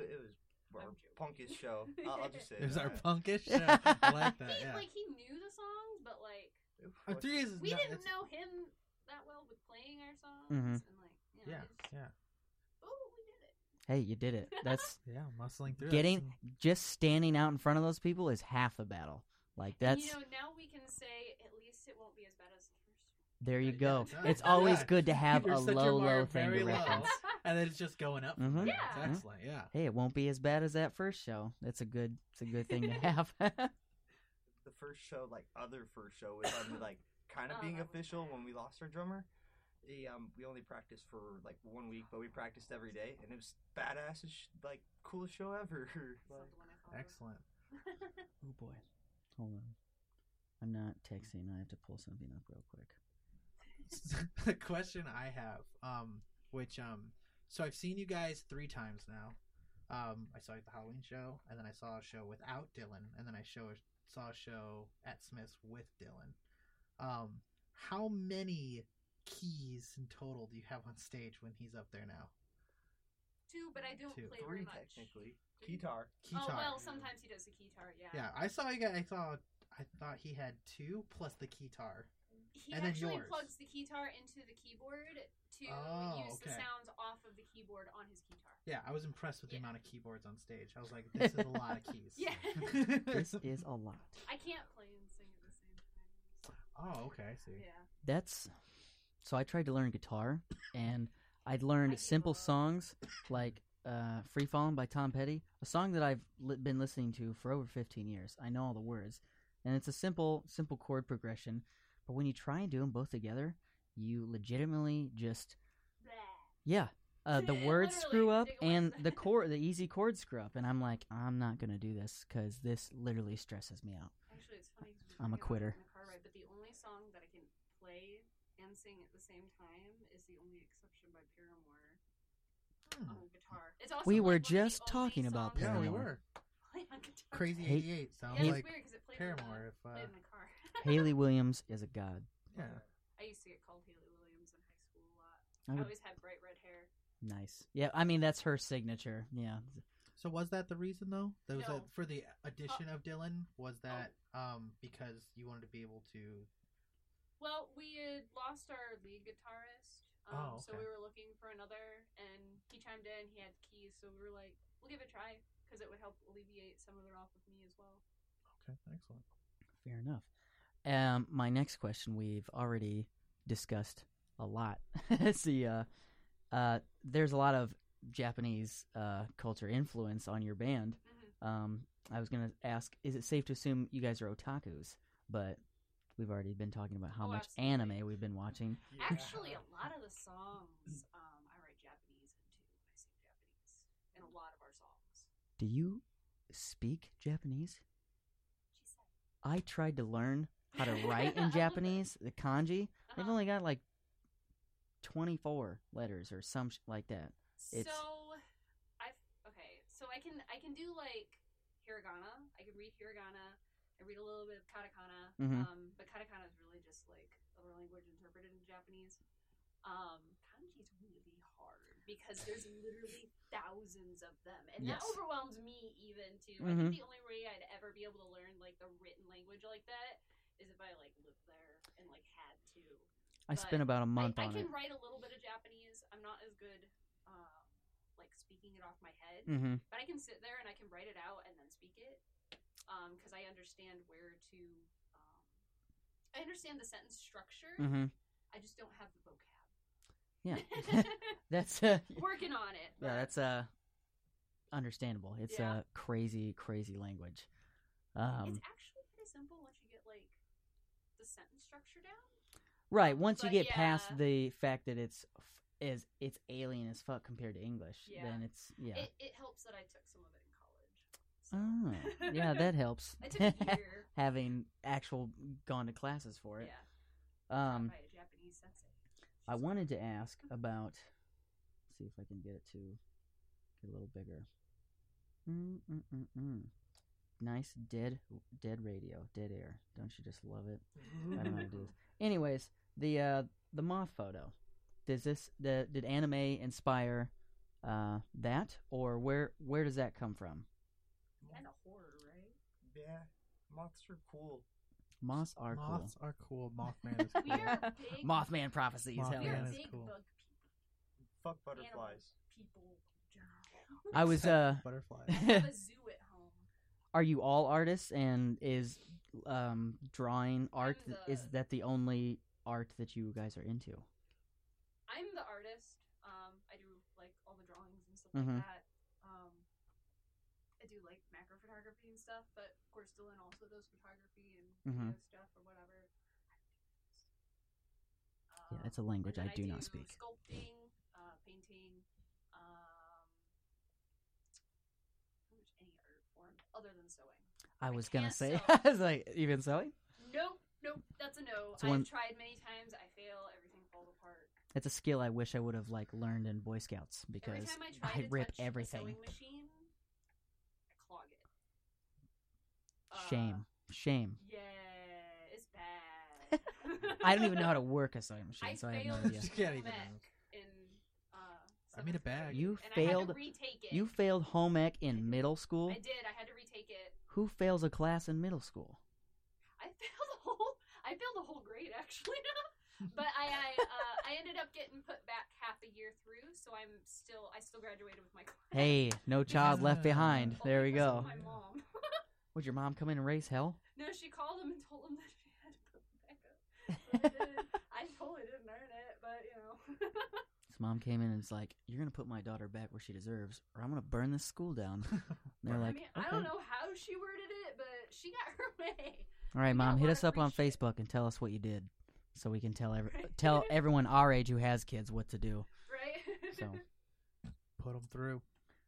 was our punkish show. I'll just say it was our punkish show. I like that. He knew the songs, but like 3 days. We didn't know him that well with playing our songs, and like Hey, you did it. That's muscling through. Just standing out in front of those people is half the battle. Like that's now we can say at least it won't be as bad as the first. There you go. It's always good to have a low thing to reference, and then it's just going up. Yeah, it's excellent. Yeah. Hey, it won't be as bad as that first show. It's a good thing to have. The first show, like other first show, was like kind of being official when we lost our drummer. We only practiced for like 1 week, but we practiced every day, and it was badass, like coolest show ever. Excellent. Oh boy, hold on. I'm not texting. I have to pull something up real quick. The question I have, so I've seen you guys 3 times now. I saw you at the Halloween show, and then I saw a show without Dylan, and then I saw a show at Smith's with Dylan. How many keys in total do you have on stage when he's up there now? 2, but I don't play very much. 3 technically. Keytar. Oh well, sometimes he does the keytar. Yeah. Yeah, I saw you guys. I thought he had 2 plus the keytar. He and actually plugs the guitar into the keyboard to use the sounds off of the keyboard on his guitar. Yeah, I was impressed with the amount of keyboards on stage. I was like, this is a lot of keys. Yeah. This is a lot. I can't play and sing at the same time. So. Oh, okay, I see. Yeah. That's... So I tried to learn guitar, and I'd learned simple songs like Free Fallin' by Tom Petty, a song that I've been listening to for over 15 years. I know all the words. And it's a simple chord progression. But when you try and do them both together, you legitimately just, the words screw up and the easy chords screw up. And I'm like, I'm not going to do this because this literally stresses me out. Actually, it's funny. I'm a quitter. In the car ride, but the only song that I can play and sing at the same time is The Only Exception by Paramore on guitar. It's also we were just talking about Paramore. Yeah, we were. Crazy 88 sounds like weird, it played Paramore. Played in the car. Hayley Williams is a god. Yeah. I used to get called Hayley Williams in high school a lot. I always had bright red hair. Nice. Yeah, I mean, that's her signature. Yeah. So was that the reason, though? That was for the addition of Dylan? Was that because you wanted to be able to... Well, we had lost our lead guitarist, so we were looking for another, and he chimed in, he had keys, so we were like, we'll give it a try. Because it would help alleviate some of the off of me as well. Okay, excellent. Fair enough. My next question we've already discussed a lot. See, there's a lot of Japanese culture influence on your band. Mm-hmm. I was going to ask, is it safe to assume you guys are otakus? But we've already been talking about how much anime we've been watching. Yeah. Actually, a lot of the songs I write Japanese into. I sing Japanese in a lot of our songs. Do you speak Japanese? She said. I tried to learn how to write in Japanese, the kanji. They've only got like 24 letters or some like that. So I can do like hiragana. I can read hiragana. I read a little bit of katakana. Mm-hmm. But katakana is really just like a language interpreted in Japanese. Kanji is really hard because there's literally thousands of them, and that overwhelms me even too. Mm-hmm. I think the only way I'd ever be able to learn like the written language like that is if I like lived there and like had to. I spent about a month on it. I can write a little bit of Japanese. I'm not as good like speaking it off my head, but I can sit there and I can write it out and then speak it because I understand where to. I understand the sentence structure. Mm-hmm. I just don't have the vocab. Yeah, that's working on it. Yeah, that's understandable. It's a crazy language. It's actually pretty simple once you get like the sentence structure down. Right, once you get past the fact that it's alien as fuck compared to English, then it's It helps that I took some of it in college. So. Oh, yeah, that helps. I took a year having gone to classes for it. Yeah, by a Japanese sensei. I wanted to ask about. Let's see if I can get it to get a little bigger. Nice dead radio, dead air. Don't you just love it? I don't know how to do this. Anyways, the moth photo. Did anime inspire that, or where does that come from? Kind of horror, right? Yeah, moths are cool. Moths are cool. Mothman is cool. Mothman prophecies. Mothman is cool. Bug people. Fuck butterflies. Animal people in general. I was butterflies. I have a zoo at home. Are you all artists? And is drawing art? Is that the only art that you guys are into? I'm the artist. I do like all the drawings and stuff like that. I do like macro photography and stuff, but of course Dylan also does photography and video stuff or whatever. Yeah, it's a language I do not speak. Sculpting, painting, pretty much any art form other than sewing. I was gonna say, I was like, even sewing? Nope, that's a no. So I've tried many times. I fail. Everything falls apart. It's a skill I wish I would have like learned in Boy Scouts because I rip everything. Sewing machine. Clog it. Shame. Yeah, it's bad. I don't even know how to work a sewing machine, so I have no idea. I made a bag. I had to retake it. You failed home ec in middle school? I did. I had to retake it. Who fails a class in middle school? I failed a whole grade. actually. But I ended up getting put back half a year through, so I still graduated with my class. Hey, no child left behind. There we go. My mom. Would your mom come in and raise hell? No, she called him and told him that she had to put me back up. So I totally didn't earn it, but you know. His mom came in and was like, "You're gonna put my daughter back where she deserves, or I'm gonna burn this school down." And they're like, "Okay." I don't know how she worded it, but she got her way. All right, Mom, hit us up on Facebook and tell us what you did, so we can tell everyone our age who has kids what to do. Right. So put them through.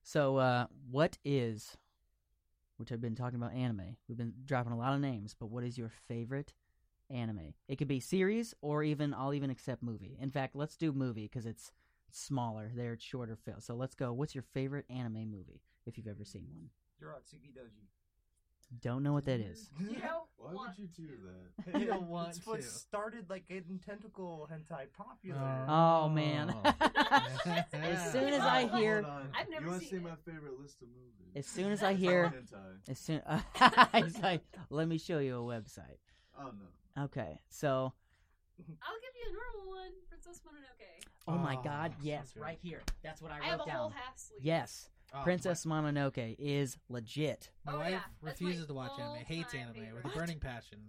So what is, which I've been talking about anime. We've been dropping a lot of names, but what is your favorite anime? It could be series, or even I'll even accept movie. In fact, let's do movie because it's smaller. They're shorter films. So let's go. What's your favorite anime movie if you've ever seen one? Yoratsuki Doji. Don't know what that is. Why would you do that? You don't want to. It's what started like in tentacle hentai popular. Oh man! As soon as I hear, I've never. You want to see my favorite list of movies? As soon as I hear, it's like, let me show you a website. Oh no. Okay, so I'll give you a normal one, Princess Mononoke. Oh my God! Yes, okay. Right here. That's what I wrote down. I have a whole half sleeve. Yes. Princess Mononoke is legit. My wife refuses to watch anime, hates anime with a burning passion.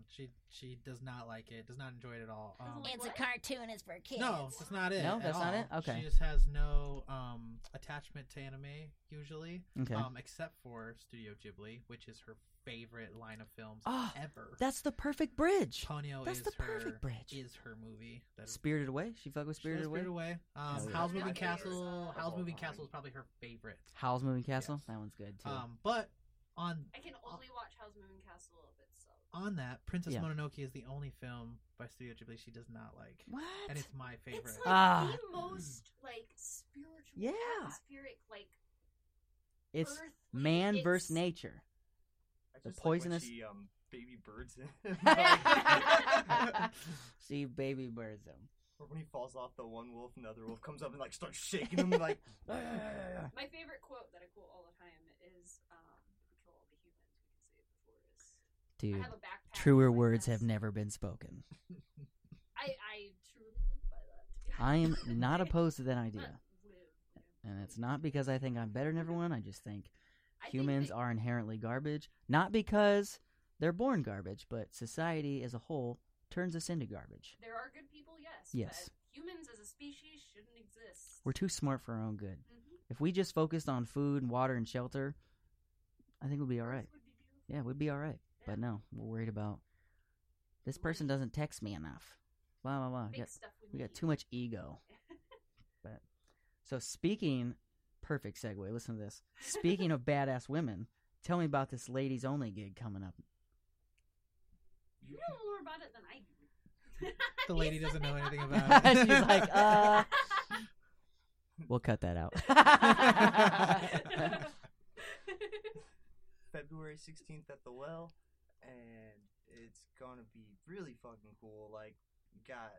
She does not like it, does not enjoy it at all. It's a cartoon, it's for kids. No, that's not it. No, that's not it? Okay. She just has no attachment to anime, usually, except for Studio Ghibli, which is her favorite line of films ever. That's the perfect bridge. Ponyo is her movie. Spirited Away? She fucked with Spirited Away? Spirited Away. Howl's Moving Castle. Howl's Moving Castle is probably her favorite. Howl's Moving Castle? Yes. That one's good, too. But on... I can only watch Howl's Moving Castle if it's so. On that, Princess Mononoke is the only film by Studio Ghibli she does not like. What? And it's my favorite. It's like the most, spiritual, atmospheric, it's earthly, man versus nature. The poisonous she, baby birds him. She baby birds him. Or when he falls off the one wolf, another wolf comes up and starts shaking him like. My favorite quote that I quote all the time is "Control all the humans, we can save the forest." Dude, I have a backpack truer words have never been spoken. I truly live by that. I am not opposed to that idea, and it's not because I think I'm better than everyone. I just think. Humans are inherently garbage, not because they're born garbage, but society as a whole turns us into garbage. There are good people, yes. But humans as a species shouldn't exist. We're too smart for our own good. Mm-hmm. If we just focused on food and water and shelter, I think we'd be all right. We'd be all right. Yeah. But no, we're worried about this person doesn't text me enough. Blah, blah, blah. We got too much ego. But so speaking... Perfect segue. Listen to this. Speaking of badass women, tell me about this ladies only gig coming up. You know more about it than I do. The lady doesn't know anything about it. She's like, we'll cut that out. February 16th at the Well, and it's gonna be really fucking cool. Got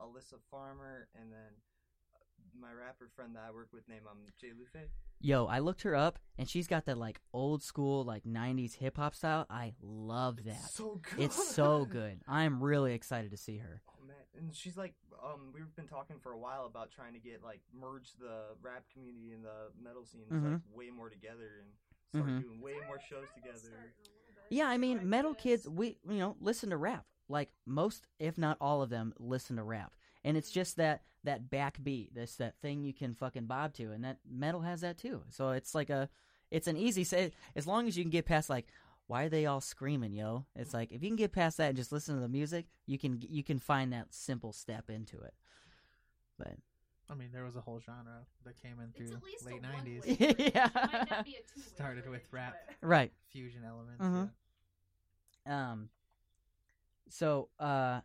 Alyssa Farmer, and then my rapper friend that I work with named Jay Lufe. Yo, I looked her up, and she's got that old school 90s hip hop style. I love that. It's so good. I'm really excited to see her. Oh man, and she's we've been talking for a while about trying to get merge the rap community and the metal scenes way more together and start doing way more shows together. Yeah, I mean, metal kids, we listen to rap. Most, if not all of them, listen to rap. And it's just that backbeat, that's that thing you can fucking bob to, and that metal has that too. So it's it's an easy say as long as you can get past why are they all screaming, yo? It's if you can get past that and just listen to the music, you can find that simple step into it. But I mean, there was a whole genre that came in through late 90s. Started with rap, right? Fusion elements. Yeah. So.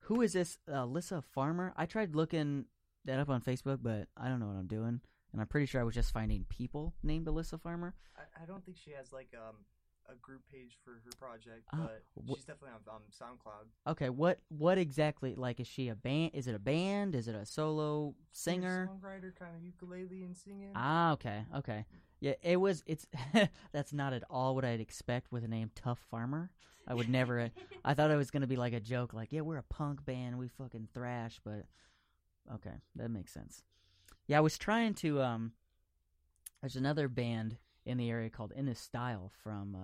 Who is this Alyssa Farmer? I tried looking that up on Facebook, but I don't know what I'm doing. And I'm pretty sure I was just finding people named Alyssa Farmer. I don't think she has a group page for her project, but she's definitely on SoundCloud. Okay, what exactly? Is she a band? Is it a band? Is it a solo singer? Songwriter, kind of ukulele and singing. Ah, okay. Yeah, it was. It's that's not at all what I'd expect with the name Tough Farmer. I would never. I thought it was gonna be like a joke, like, yeah, we're a punk band, we fucking thrash. But okay, that makes sense. Yeah, I was trying to. There's another band in the area called In This Style from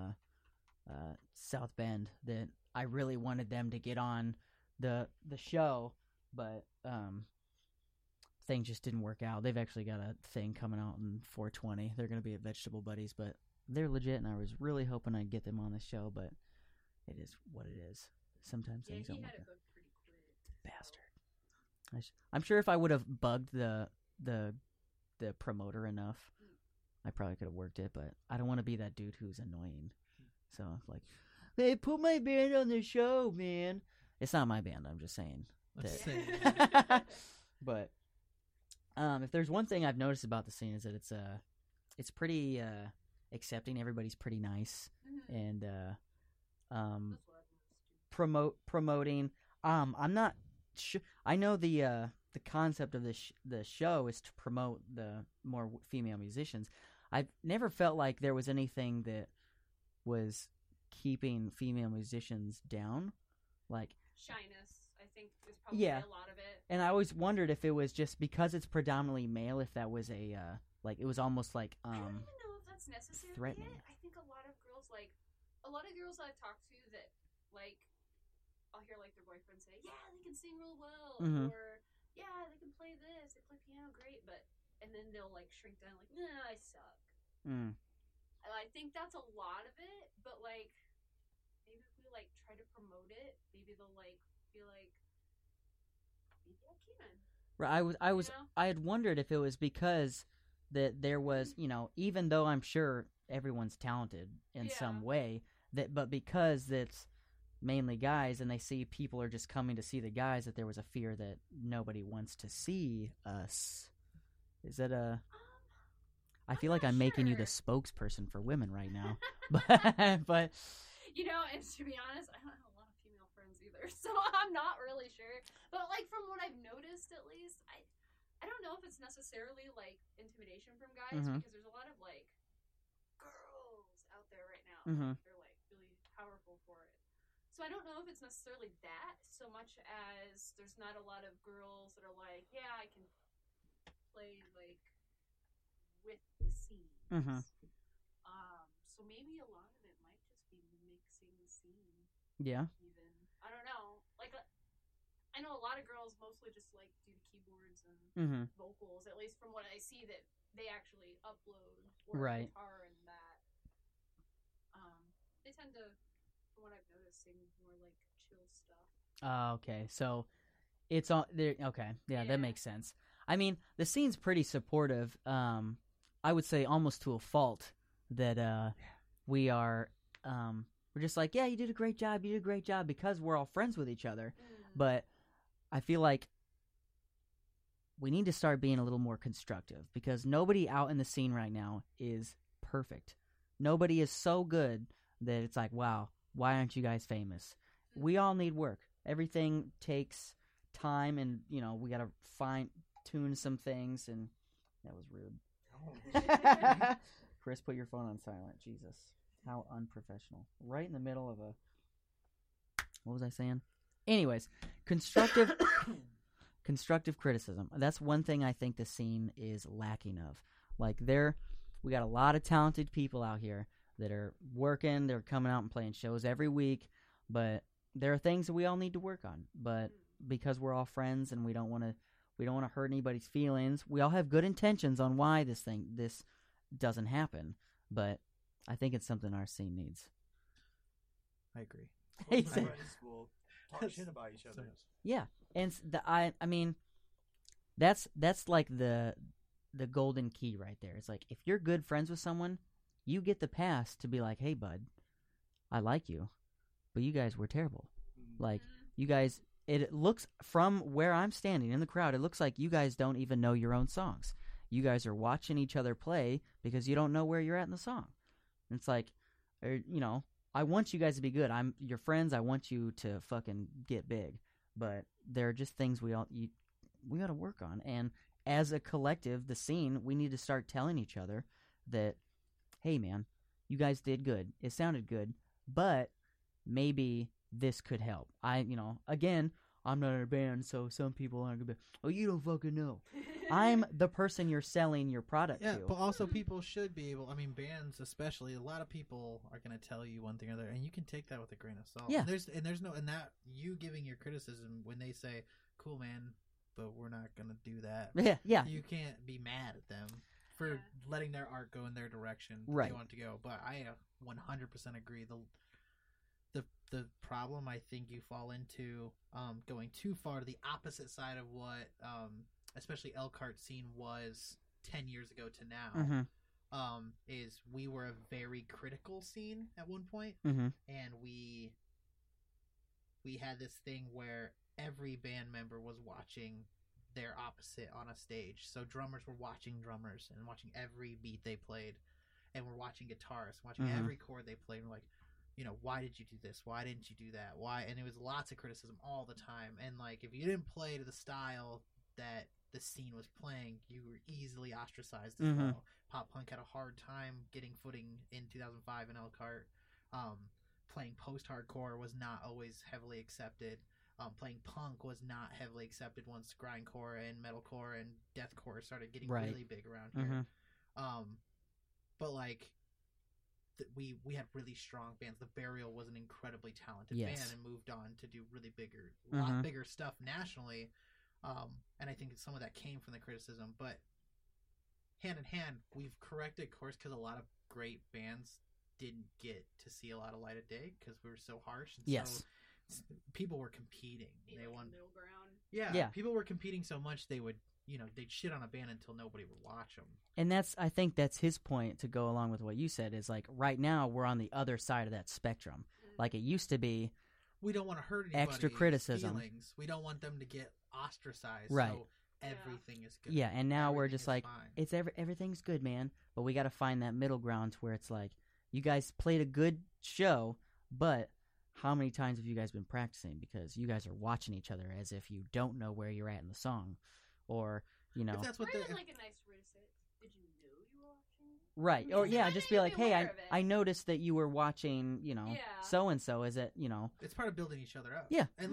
South Bend that I really wanted them to get on the show, but thing just didn't work out. They've actually got a thing coming out in 420. They're going to be at Vegetable Buddies, but they're legit, and I was really hoping I'd get them on the show, but it is what it is. Sometimes things don't work out. Bastard. I'm sure if I would have bugged the promoter enough, I probably could have worked it, but I don't want to be that dude who's annoying. So I'm like, hey, put my band on the show, man. It's not my band, I'm just saying. But if there's one thing I've noticed about the scene is that it's pretty accepting. Everybody's pretty nice and promoting. I'm not sure. I know the concept of the show is to promote the more female musicians. I've never felt like there was anything that was keeping female musicians down, like shyness. I think is probably a lot of it. And I always wondered if it was just because it's predominantly male, if that was a like it was almost like I don't even know if that's necessarily threatening. It. I think a lot of girls I talk to that like I'll hear like their boyfriend say, yeah, they can sing real well, or yeah, they can play this, they play piano great, but and then they'll like shrink down like, no, I suck. I think that's a lot of it, but like maybe if we like try to promote it, maybe they'll like be like. Right, I was, you know? I had wondered if it was because that there was, you know, even though I'm sure everyone's talented in some way, that but because it's mainly guys and they see people are just coming to see the guys, that there was a fear that nobody wants to see us. Is that a? I feel like I'm making you the spokesperson for women right now, but you know, and to be honest, I don't know. Either, so I'm not really sure, but like from what I've noticed, at least I don't know if it's necessarily like intimidation from guys because there's a lot of like girls out there right now they're like really powerful for it, so I don't know if it's necessarily that so much as there's not a lot of girls that are like, yeah, I can play like with the scenes. So maybe a lot of it might just be mixing the scene. Yeah. I don't know. Like, I know a lot of girls mostly just like do keyboards and vocals. At least from what I see, that they actually upload or guitar and that. They tend to, from what I've noticed, sing more like chill stuff. Okay. So it's on there. Okay. Yeah, that makes sense. I mean, the scene's pretty supportive. I would say almost to a fault that we are. We're just like, yeah, you did a great job, because we're all friends with each other. But I feel like we need to start being a little more constructive because nobody out in the scene right now is perfect. Nobody is so good that it's like, wow, why aren't you guys famous? We all need work. Everything takes time and, you know, we got to fine-tune some things. And that was rude. Chris, put your phone on silent. Jesus. How unprofessional. Right in the middle of a... What was I saying? Anyways, constructive criticism. That's one thing I think the scene is lacking of. Like, we got a lot of talented people out here that are working. They're coming out and playing shows every week. But there are things that we all need to work on. But because we're all friends and we don't want to hurt anybody's feelings, we all have good intentions on why this doesn't happen. But... I think it's something our scene needs. I agree. We'll talk shit about each other. Yeah, and I mean, that's like the golden key right there. It's like if you're good friends with someone, you get the pass to be like, hey, bud, I like you, but you guys were terrible. Like you guys, it looks from where I'm standing in the crowd, it looks like you guys don't even know your own songs. You guys are watching each other play because you don't know where you're at in the song. It's like, you know, I want you guys to be good. I'm your friends. I want you to fucking get big. But there are just things we got to work on. And as a collective, the scene, we need to start telling each other that, hey man, you guys did good. It sounded good, but maybe this could help. Again, I'm not in a band, so some people aren't gonna be, oh, you don't fucking know. I'm the person you're selling your product to. Yeah, but also people should be able, bands especially, a lot of people are gonna tell you one thing or other, and you can take that with a grain of salt. Yeah. And you giving your criticism when they say, cool man, but we're not gonna do that. Yeah, yeah. You can't be mad at them for letting their art go in their direction they want to go. But I 100% agree. The problem I think you fall into going too far to the opposite side of what especially Elkhart's scene was 10 years ago to now is we were a very critical scene at one point, and we had this thing where every band member was watching their opposite on a stage. So drummers were watching drummers and watching every beat they played, and we're watching guitarists watching every chord they played, and we're like, why did you do this? Why didn't you do that? Why? And it was lots of criticism all the time. And if you didn't play to the style that the scene was playing, you were easily ostracized as well. Pop punk had a hard time getting footing in 2005 in Elkhart. Playing post-hardcore was not always heavily accepted. Playing punk was not heavily accepted once grindcore and metalcore and deathcore started getting really big around here. We had really strong bands. The Burial was an incredibly talented band and moved on to do really a lot bigger stuff nationally. And I think some of that came from the criticism. But hand in hand, we've corrected course because a lot of great bands didn't get to see a lot of light of day because we were so harsh. And so people were competing. They won. Middle ground. Yeah, people were competing so much they would. They'd shit on a band until nobody would watch them. And I think that's his point to go along with what you said is right now we're on the other side of that spectrum. It used to be. We don't want to hurt anybody's extra criticism. Feelings. We don't want them to get ostracized. Right. So everything is good. Yeah. And now everything we're just fine. It's everything's good, man. But we got to find that middle ground where it's you guys played a good show, but how many times have you guys been practicing? Because you guys are watching each other as if you don't know where you're at in the song. Or, if that's what they're a nice way to say it. Did you know you were watching? Right. Or, just be like, hey, I noticed that you were watching, so-and-so. Is it, It's part of building each other up. Yeah. And,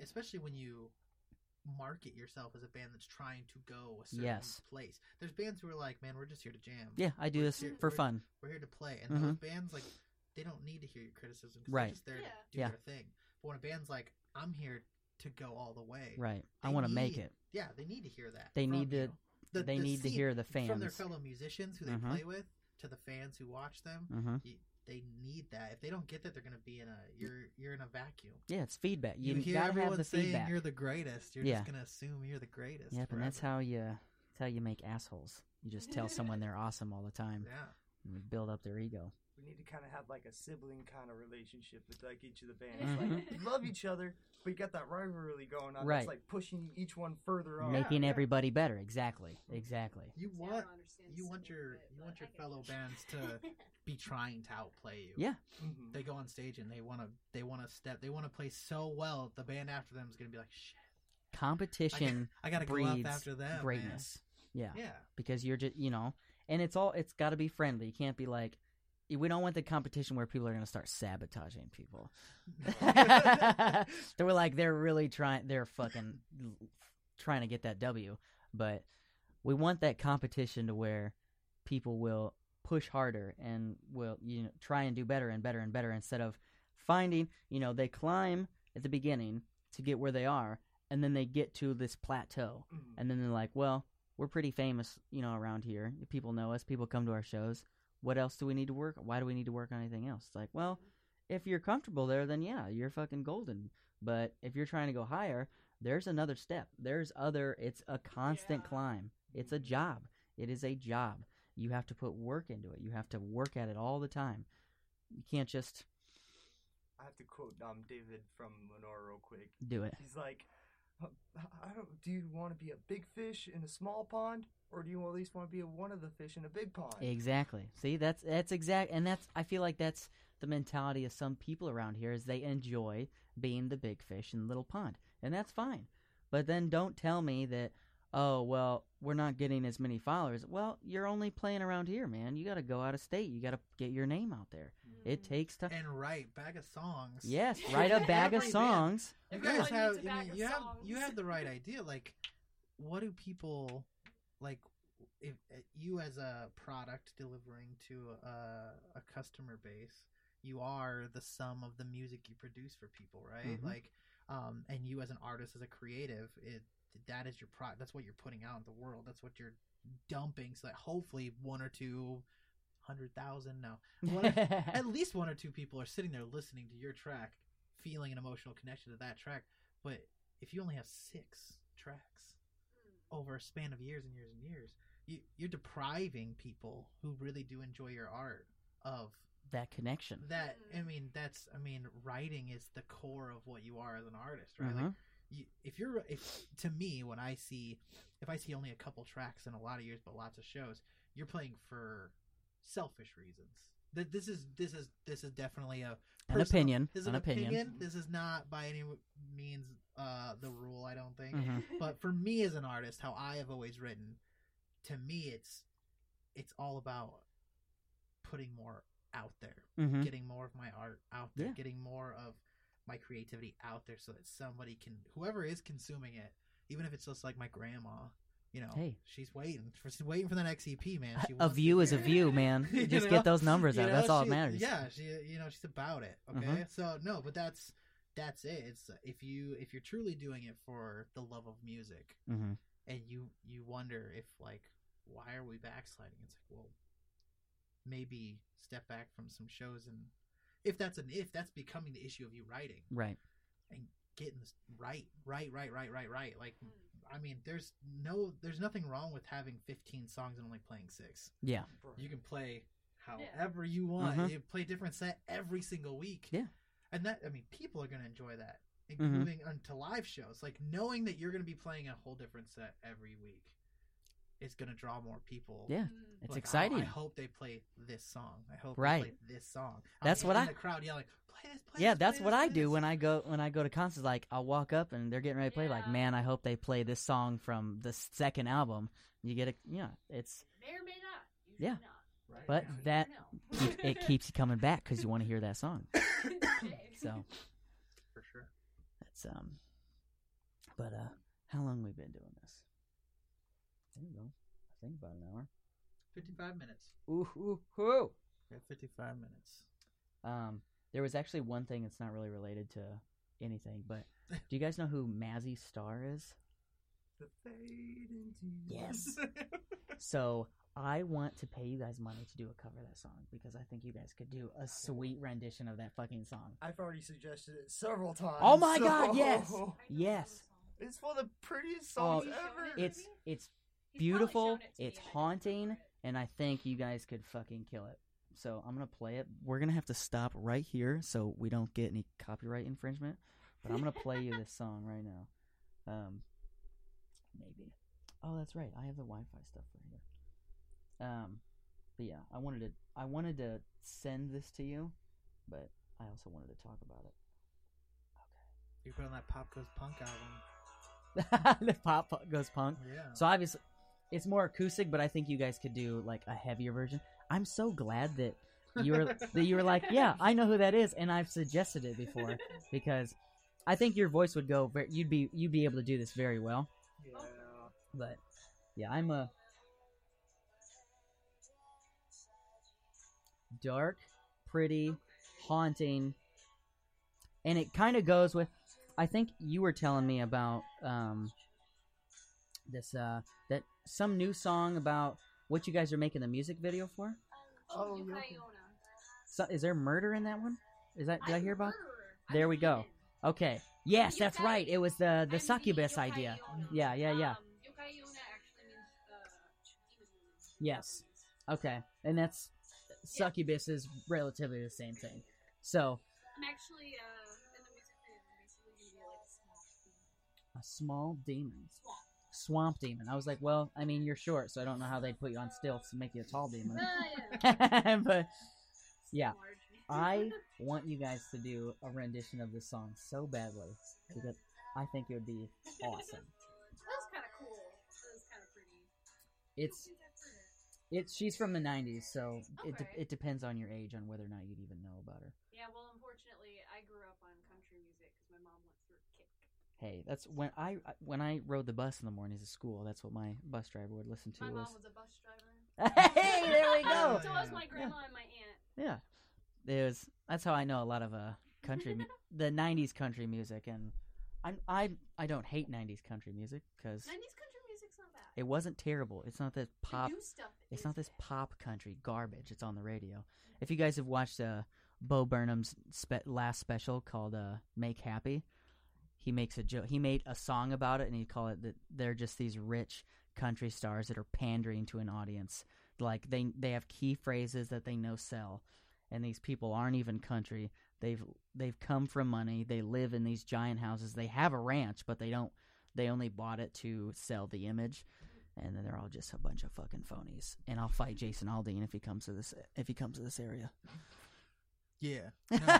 especially when you market yourself as a band that's trying to go a certain place. There's bands who are like, man, we're just here to jam. Yeah, I do this for fun. We're here to play. And those bands, they don't need to hear your criticism because they're just there to do their thing. But when a band's like, I'm here to go all the way. Right. I want to make it. Yeah, they need to hear that. They need to. They need to hear the fans from their fellow musicians who they play with to the fans who watch them. They need that. If they don't get that, they're going to be in a you're in a vacuum. Yeah, it's feedback. You hear everyone have the saying feedback. You're the greatest. You're just going to assume you're the greatest. Yep, forever. And that's how you make assholes. You just tell someone they're awesome all the time. Yeah, and build up their ego. We need to kind of have a sibling kind of relationship with each of the bands. You love each other, but you got that rivalry going on. Right. It's pushing each one further on, making everybody better. Exactly. You want your fellow bands to be trying to outplay you. Yeah. They go on stage and they want to play so well. The band after them is going to be like, shit. Competition. I got to go up after them. Greatness. Man. Yeah. Because you're just and it's got to be friendly. You can't be like. We don't want the competition where people are going to start sabotaging people. They were they're really trying. They're fucking trying to get that W. But we want that competition to where people will push harder and will try and do better and better and better instead of finding they climb at the beginning to get where they are, and then they get to this plateau, and then they're like, well, we're pretty famous around here. People know us. People come to our shows. What else do we need to work? Why do we need to work on anything else? It's well, if you're comfortable there, then you're fucking golden. But if you're trying to go higher, there's another step. It's a constant climb. It's a job. It is a job. You have to put work into it. You have to work at it all the time. You can't just. I have to quote David from Lenore real quick. Do it. He's like, do you want to be a big fish in a small pond? Or do you at least want to be one of the fish in a big pond? Exactly. See, that's exact, and that's. I feel like that's the mentality of some people around here is they enjoy being the big fish in the little pond, and that's fine. But then don't tell me that, oh, well, we're not getting as many followers. Well, you're only playing around here, man. You got to go out of state. You got to get your name out there. Mm-hmm. It takes time. And write bag of songs. Yes, write a bag of songs. You guys have, you have the right idea. Like, what do people, like, if you as a product delivering to a customer base, you are the sum of the music you produce for people, right? Mm-hmm. Like, and you as an artist, as a creative, that is your product. That's what you're putting out in the world. That's what you're dumping, so that hopefully 100,000 at least 1 or 2 people are sitting there listening to your track, feeling an emotional connection to that track. But if you only have 6 tracks over a span of years and years and years, you're depriving people who really do enjoy your art of that connection. That, I mean, that's, I mean, writing is the core of what you are as an artist, right? Mm-hmm. Like, to me, when I see, if I see only a couple tracks in a lot of years but lots of shows, you're playing for selfish reasons. This is definitely an opinion. This is not by any means the rule, I don't think. Mm-hmm. But for me as an artist, how I have always written, to me it's all about putting more out there, mm-hmm. getting more of my art out there, yeah. getting more of my creativity out there, so that somebody can, whoever is consuming it, even if it's just like my grandma, you know, hey, she's waiting for the next EP, man. A view is a view, man. You just get those numbers out. That's all that matters. Yeah, she's about it. Okay, mm-hmm. So no, but that's it. It's if you're truly doing it for the love of music, mm-hmm. and you wonder if, like, why are we backsliding? It's like, well, maybe step back from some shows and. If that's becoming the issue of you writing, right, and getting this right, like, I mean, there's nothing wrong with having 15 songs and only playing 6. Yeah, you can play however you want. Mm-hmm. You play different set every single week. Yeah, and that, I mean, people are gonna enjoy that, including mm-hmm. onto live shows. Like, knowing that you're gonna be playing a whole different set every week is gonna draw more people. Yeah, it's like, exciting. Oh, I hope they play this song. I hope they play this song. That's what I. The crowd yelling, "Play this, play this." Yeah, that's what I do when I go to concerts. Like, I'll walk up and they're getting ready to play. Yeah. Like, man, I hope they play this song from the second album. You get it. Yeah, it's may or may not. You yeah, not. Right. But that it keeps you coming back because you want to hear that song. So for sure, that's But how long have we been doing this? There you go. I think about an hour. 55 minutes. Ooh. We have 55 minutes. There was actually one thing that's not really related to anything, but do you guys know who Mazzy Star is? The Fade Into You. Yes. So I want to pay you guys money to do a cover of that song, because I think you guys could do a sweet rendition of that fucking song. I've already suggested it several times. Oh my God, yes. Yes. It's one of the prettiest songs ever. It's beautiful, it's haunting, and I think you guys could fucking kill it. So I'm going to play it. We're going to have to stop right here so we don't get any copyright infringement, but I'm going to play you this song right now. Maybe. Oh, that's right. I have the Wi-Fi stuff right here. But yeah, I wanted to send this to you, but I also wanted to talk about it. Okay. You're putting on that Pop Goes Punk album. The Pop Goes Punk? Yeah. So obviously... it's more acoustic, but I think you guys could do like a heavier version. I'm so glad that you were like, yeah, I know who that is, and I've suggested it before, because I think your voice would go. You'd be able to do this very well. Yeah. But yeah, I'm a dark, pretty, haunting, and it kind of goes with. I think you were telling me about this that. Some new song about what you guys are making the music video for? Oh, yeah. So, is there murder in that one? Is that did I hear about? There we go. Okay. Yes, that's right. It was the succubus idea. Yeah. Yokai-yona actually means demon. Yes. Okay. And that's succubus is relatively the same thing. So I'm actually in the music video, basically gonna be like a small demon. Small. Swamp demon. I was like, well, I mean, you're short, so I don't know how they'd put you on stilts to make you a tall demon. But yeah, I want you guys to do a rendition of this song so badly, because I think it would be awesome. That's kind of cool. It's she's from the 90s, so okay. It depends on your age on whether or not you'd even know about her. Yeah, well, unfortunately, I grew up on country music because my mom went through a kick. Hey, that's when I rode the bus in the mornings to school. That's what my bus driver would listen to. My mom was a bus driver. Hey, there we go. So was my grandma and my aunt. Yeah, that's how I know a lot of country, the 90s country music, and I don't hate 90s country music because 90s country music's not bad. It wasn't terrible. It's not this pop. The new stuff it's not this bad. Pop country garbage. It's on the radio. Mm-hmm. If you guys have watched Bo Burnham's last special called "Make Happy." He makes a joke. He made a song about it, and he called it that they're just these rich country stars that are pandering to an audience. Like they have key phrases that they know sell, and these people aren't even country. They've come from money. They live in these giant houses. They have a ranch, but they don't. They only bought it to sell the image, and then they're all just a bunch of fucking phonies. And I'll fight Jason Aldean if he comes to this area. Yeah. No.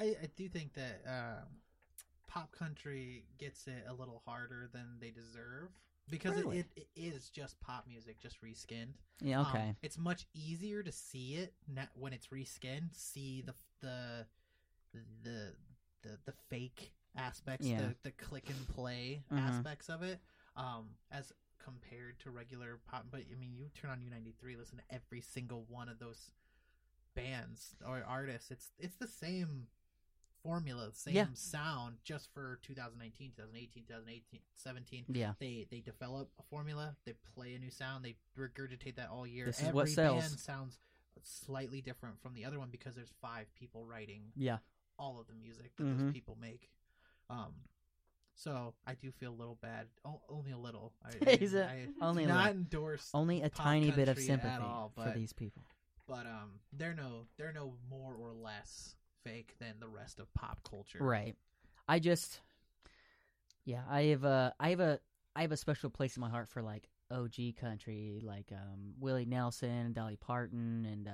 I do think that pop country gets it a little harder than they deserve because really? it is just pop music, just reskinned. Yeah, okay. It's much easier to see it when it's reskinned. See the fake aspects, yeah. the click and play aspects of it, as compared to regular pop. But I mean, you turn on U93, listen to every single one of those bands or artists, it's the same formula, same yeah. sound, just for 2019, 2018, 2017. Yeah, they develop a formula, they play a new sound, they regurgitate that all year. This is what sells. Every band sounds slightly different from the other one because there's 5 people writing all of the music that those people make. So I do feel a little bad, only a little. I do not endorse a tiny bit of sympathy for these people. But they're no more or less fake than the rest of pop culture. Right. I have a special place in my heart for like OG country, like Willie Nelson, Dolly Parton, and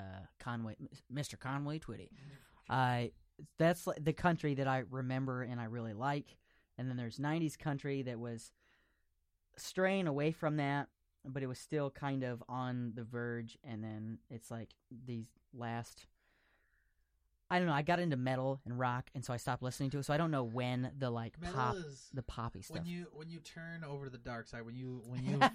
Mr. Conway Twitty. That's the country that I remember and I really like. And then there's 90s country that was straying away from that, but it was still kind of on the verge, and then it's like these last – I don't know. I got into metal and rock, and so I stopped listening to it. So I don't know when the like metal pop – the poppy stuff. When you turn over the dark side, when you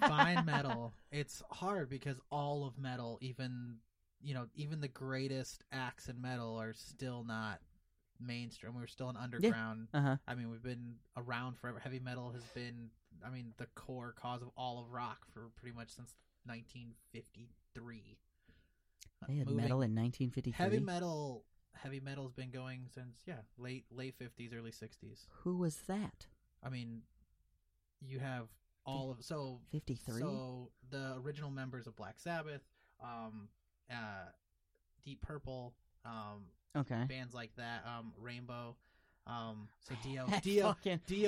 find metal, it's hard because all of metal, even the greatest acts in metal are still not mainstream. We're still an underground. Yeah. Uh-huh. I mean, we've been around forever. Heavy metal has been – I mean, the core cause of all of rock for pretty much since 1953. They had metal in 1953. Heavy metal's been going since late 50s, early 60s. Who was that? I mean, you have all of 53. So the original members of Black Sabbath, Deep Purple, bands like that, Rainbow. So Dio,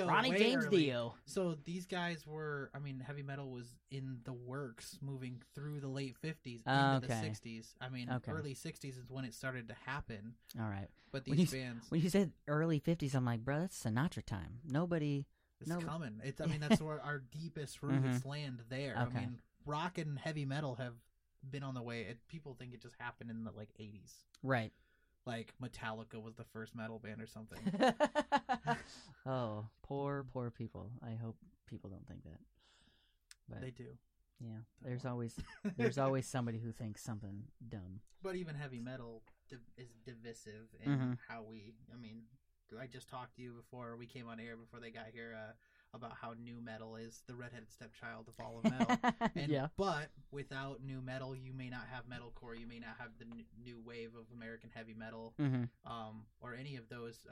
Ronnie James early. Dio. So these guys were, I mean, heavy metal was in the works moving through the late 50s into the 60s. I mean, early 60s is when it started to happen. All right. But these bands. When you said early 50s, I'm like, bro, that's Sinatra time. It's coming. I mean, that's where our deepest roots land there. Okay. I mean, rock and heavy metal have been on the way. People think it just happened in the like 80s. Right. Like Metallica was the first metal band or something. Oh, poor people. I hope people don't think that. But they do. Yeah, there's always somebody who thinks something dumb. But even heavy metal is divisive in how we. I mean, I just talked to you before we came on air before they got here about how new metal is the redheaded stepchild of all of metal. But without new metal, you may not have metalcore. You may not have the new wave of American heavy metal or any of those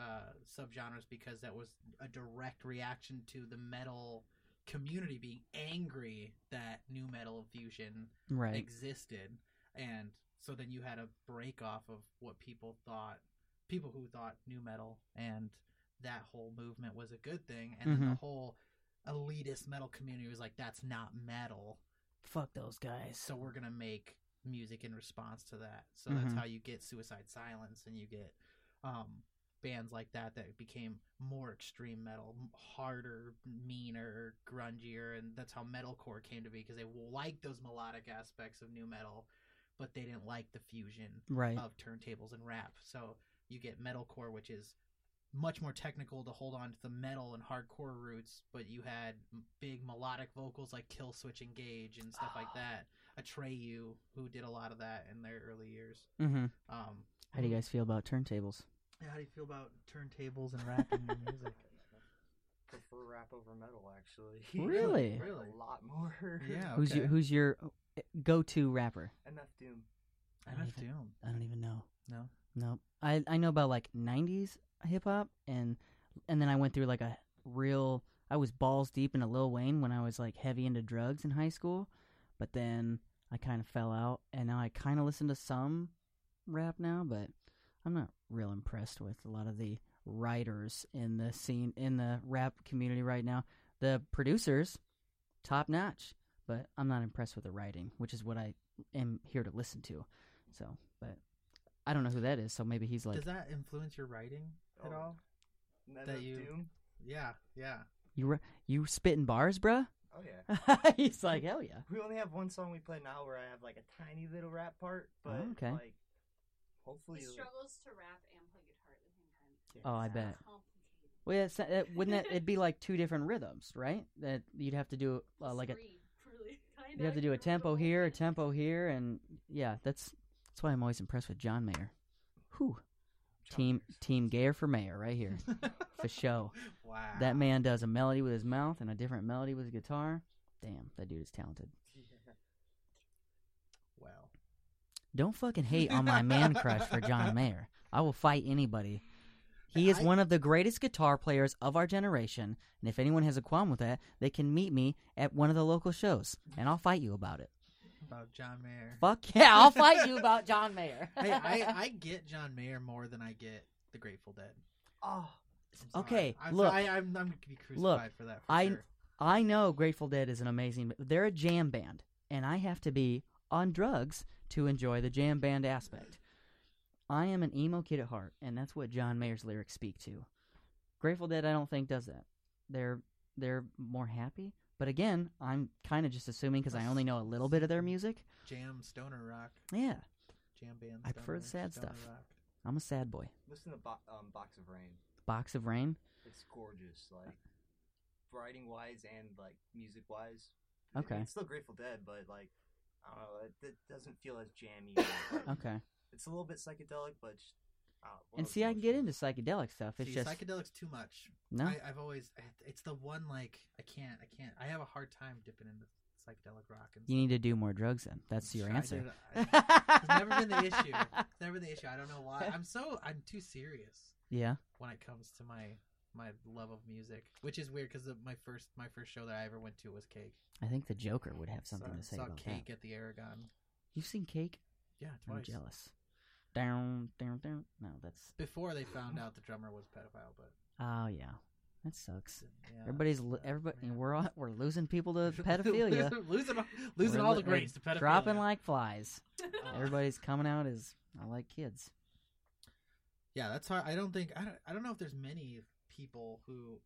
subgenres, because that was a direct reaction to the metal community being angry that new metal fusion existed. And so then you had a break off of what people who thought new metal and that whole movement was a good thing, and then the whole elitist metal community was like, that's not metal, fuck those guys, so we're gonna make music in response to that. So that's how you get Suicide Silence, and you get bands like that that became more extreme metal, harder, meaner, grungier, and that's how metalcore came to be, because they liked those melodic aspects of new metal, but they didn't like the fusion of turntables and rap. So you get metalcore, which is much more technical to hold on to the metal and hardcore roots, but you had big melodic vocals like Killswitch Engage and stuff like that. Atreyu, who did a lot of that in their early years. Mm-hmm. How do you guys feel about turntables? Yeah, how do you feel about turntables and rap and music? I prefer rap over metal, actually. Really? Really? A lot more. Yeah. Okay. Who's your go-to rapper? MF Doom. MF Doom. I don't even know. No? No. I know about like 90s hip hop, and then I went through like a real, I was balls deep into Lil Wayne when I was like heavy into drugs in high school, but then I kind of fell out, and now I kind of listen to some rap now, but I'm not real impressed with a lot of the writers in the scene, in the rap community right now. The producers, top notch, but I'm not impressed with the writing, which is what I am here to listen to. So, but I don't know who that is, so maybe he's like... Does that influence your writing at all? That you... Doom? Yeah, yeah. You spitting bars, bruh? Oh, yeah. He's like, hell yeah. We only have one song we play now where I have like a tiny little rap part, but like... Hopefully he struggles to rap and play guitar at the same time. Yeah. Oh, I bet. Well, yeah, it'd be like two different rhythms, right? That you'd have to do you have to do a tempo here, a tempo here, and yeah, that's why I'm always impressed with John Mayer. Whew. Team Gayer for Mayer right here. For show. Wow. That man does a melody with his mouth and a different melody with his guitar. Damn, that dude is talented. Yeah. Wow. Don't fucking hate on my man crush for John Mayer. I will fight anybody. He is one of the greatest guitar players of our generation, and if anyone has a qualm with that, they can meet me at one of the local shows, and I'll fight you about it. About John Mayer. Fuck yeah, I'll fight you about John Mayer. Hey, I get John Mayer more than I get the Grateful Dead. Oh, okay. I'm going to be crucified for that. For sure. I know Grateful Dead is an amazing. They're a jam band, and I have to be on drugs to enjoy the jam band aspect. I am an emo kid at heart, and that's what John Mayer's lyrics speak to. Grateful Dead, I don't think, does that. They're more happy. But again, I'm kind of just assuming because I only know a little bit of their music. Jam, stoner rock. Yeah. Jam band, I prefer the sad stuff. Rock. I'm a sad boy. Listen to Box of Rain. Box of Rain? It's gorgeous, like, writing-wise and, like, music-wise. Okay. It's still Grateful Dead, but, like, I don't know, it doesn't feel as jammy. Like, okay. It's a little bit psychedelic, but... and see, I can get into psychedelic stuff. It's just... Psychedelic's too much. No? I've always... It's the one, like, I can't. I have a hard time dipping into psychedelic rock. And stuff. You need to do more drugs, then. That's your answer. It's never been the issue. It's never the issue. I don't know why. I'm too serious. Yeah. When it comes to my love of music, which is weird because my first show that I ever went to was Cake. I think the Joker would have something to say about that. I saw Cake at the Aragon. You've seen Cake? Yeah, twice. I'm jealous. Down, down, down. No, that's... Before they found out the drummer was a pedophile, but... Oh, yeah. That sucks. Yeah, everybody. We're losing people to pedophilia. losing all the grades to pedophilia. Dropping like flies. Everybody's coming out as, I like kids. Yeah, that's hard. I don't know if there's many... people who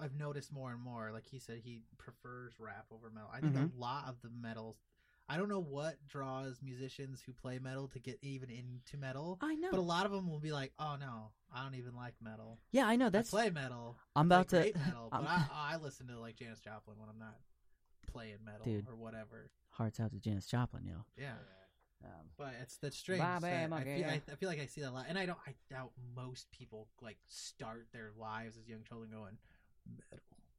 I've noticed more and more, like he said, he prefers rap over metal. I think a lot of the metal, I don't know what draws musicians who play metal to get even into metal. I know, but a lot of them will be like, "Oh no, I don't even like metal." Yeah, I know. I play metal. I'm about to hate metal, but I listen to like Janis Joplin when I'm not playing metal or whatever. Hearts out to Janis Joplin, yo. Yeah. But that's strange. I feel like I see that a lot, and I doubt most people like start their lives as young children going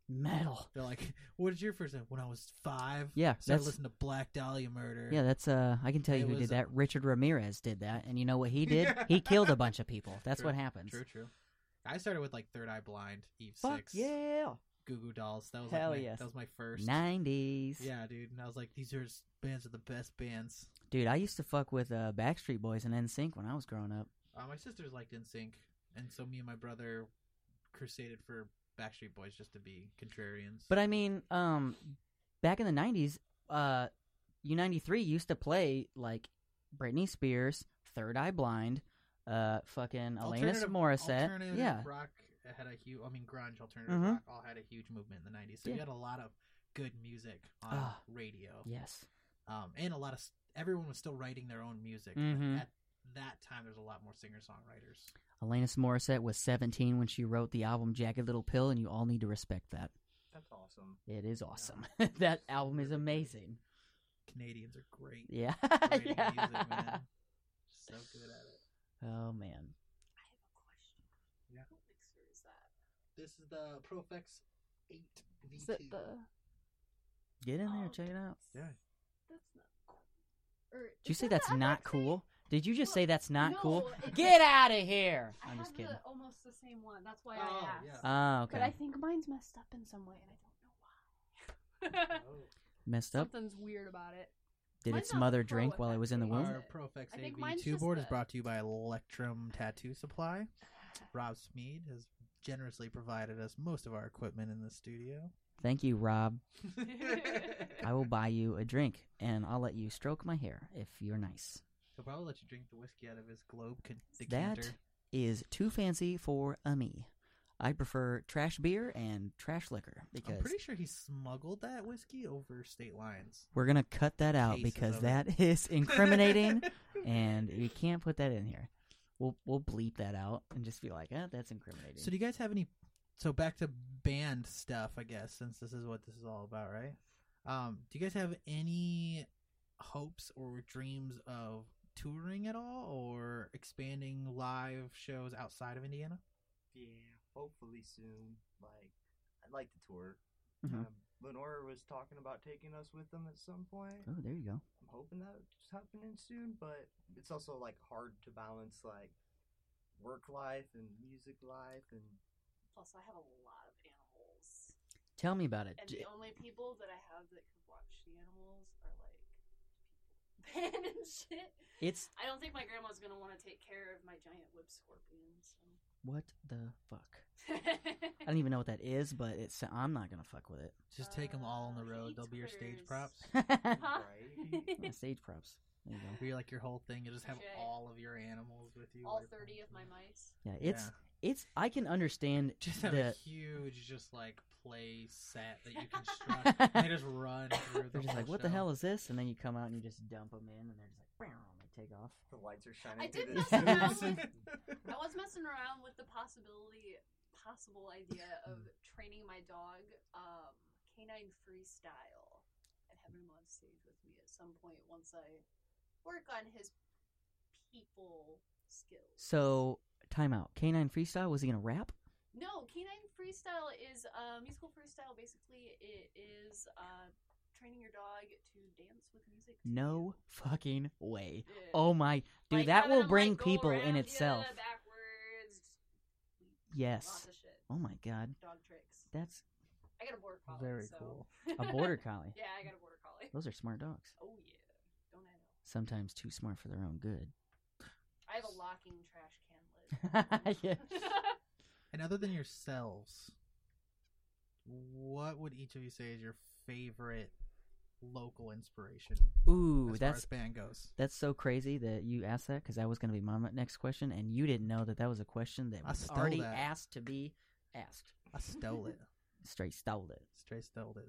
metal. They're like, "What is your first name?" When I was 5, yeah, so I listened to Black Dahlia Murder. Yeah, that's I can tell you who did that. Richard Ramirez did that, and you know what he did? He killed a bunch of people. That's what happens. True, true. I started with like Third Eye Blind, Eve Fuck 6. Yeah. Goo Goo Dolls. That was that was my first 90s. Yeah, dude. And I was like, these are bands are the best bands. Dude, I used to fuck with Backstreet Boys and NSYNC when I was growing up. My sisters liked NSYNC, and so me and my brother crusaded for Backstreet Boys just to be contrarians. But I mean, back in the 90s, U93 used to play like Britney Spears, Third Eye Blind, fucking Alanis Morissette. Alternative rock had a huge, I mean, grunge, alternative rock all had a huge movement in the 90s. So you had a lot of good music on radio. Yes. And a lot of, everyone was still writing their own music. Mm-hmm. At that time, there's a lot more singer-songwriters. Alanis Morissette was 17 when she wrote the album Jagged Little Pill, and you all need to respect that. That's awesome. It is awesome. Yeah. That album is amazing. Canadians are great. Yeah. Great music, man. So good at it. Oh, man. I have a question. Yeah. What mixer is that? This is the Profex 8V2. Is it the... Get in there, check it out. Yeah. That's not cool. Did you say that's not cool? Did you just say that's not cool? Get out of here! I'm just kidding. Almost the same one. That's why I asked. Yeah. Oh, okay. But I think mine's messed up in some way, and I don't know why. Messed up? Something's weird about it. Did its mother drink while it was in the womb? Our Profex AV2 board is brought to you by Electrum Tattoo Supply. Rob Smead has generously provided us most of our equipment in the studio. Thank you, Rob. I will buy you a drink, and I'll let you stroke my hair if you're nice. He'll probably let you drink the whiskey out of his globe decanter. That is too fancy for me. I prefer trash beer and trash liquor. Because I'm pretty sure he smuggled that whiskey over state lines. We're going to cut that out because that is incriminating, and we can't put that in here. We'll bleep that out and just be like, that's incriminating. So do you guys have any... So back to band stuff, I guess, since this is what this is all about, right? Do you guys have any hopes or dreams of touring at all or expanding live shows outside of Indiana? Yeah, hopefully soon. I'd like to tour. Mm-hmm. Lenora was talking about taking us with them at some point. Oh, there you go. I'm hoping that's happening soon, but it's also, hard to balance, work life and music life and... Plus, I have a lot of animals. Tell me about it. And the only people that I have that can watch the animals are, people in the van and shit. I don't think my grandma's going to want to take care of my giant web scorpions. So. What the fuck? I don't even know what that is, but I'm not going to fuck with it. Just take them all on the road. They'll be your stage props. My stage props. There you go. Be your whole thing. You just have all of your animals with you. All 30 of my mice. Yeah, I can understand. Just have a huge, play set that you construct. And they just run through the They're just what the hell is this? And then you come out and you just dump them in, and they're just they take off. The lights are shining. I was messing around with the possible idea of training my dog canine freestyle and having him on stage with me at some point once I work on his people skills. So... Time out. Canine freestyle, was he going to rap? No, canine freestyle is musical freestyle. Basically, it is training your dog to dance with music. No fucking way. Yeah. Oh my. Dude, that will bring people around, in itself. Yeah, backwards. Yes. Lots of shit. Oh my God. Dog tricks. I got a border collie. Very cool. A border collie? Yeah, I got a border collie. Those are smart dogs. Oh yeah. Don't I know? Sometimes too smart for their own good. I have a locking trash can. Yes. And other than yourselves, what would each of you say is your favorite local inspiration? Ooh, as band goes. That's so crazy that you asked that because that was going to be my next question, and you didn't know that was a question that was already asked to be asked. I stole it. Straight stole it.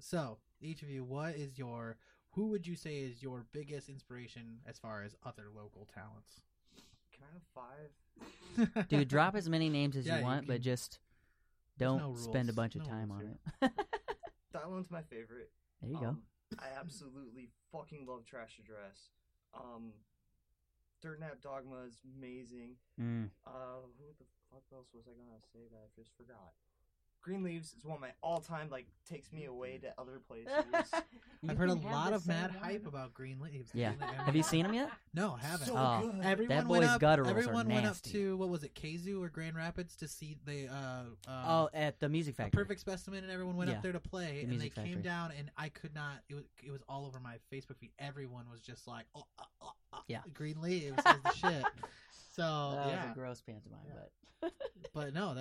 So, each of you, who would you say is your biggest inspiration as far as other local talents? Can I have 5? Dude, drop as many names as you want, but just don't spend a bunch of time on it. That one's my favorite. There you go. I absolutely fucking love Trash Address. Dirt Nap Dogma is amazing. Who the fuck else was I gonna say that I just forgot? Green Leaves is one of my all-time, takes me away to other places. I've heard a lot of mad hype about Green Leaves. Yeah. Have you seen them yet? No, I haven't. So good. That boy's gutturals are nasty. Everyone went up to, what was it, Keizu or Grand Rapids to see the... at the Music Factory. Perfect Specimen, and everyone went up there to play, and they came down, and I could not... It was all over my Facebook feed. Everyone was just like, Green Leaves is the shit. So that was a gross pantomime, but no,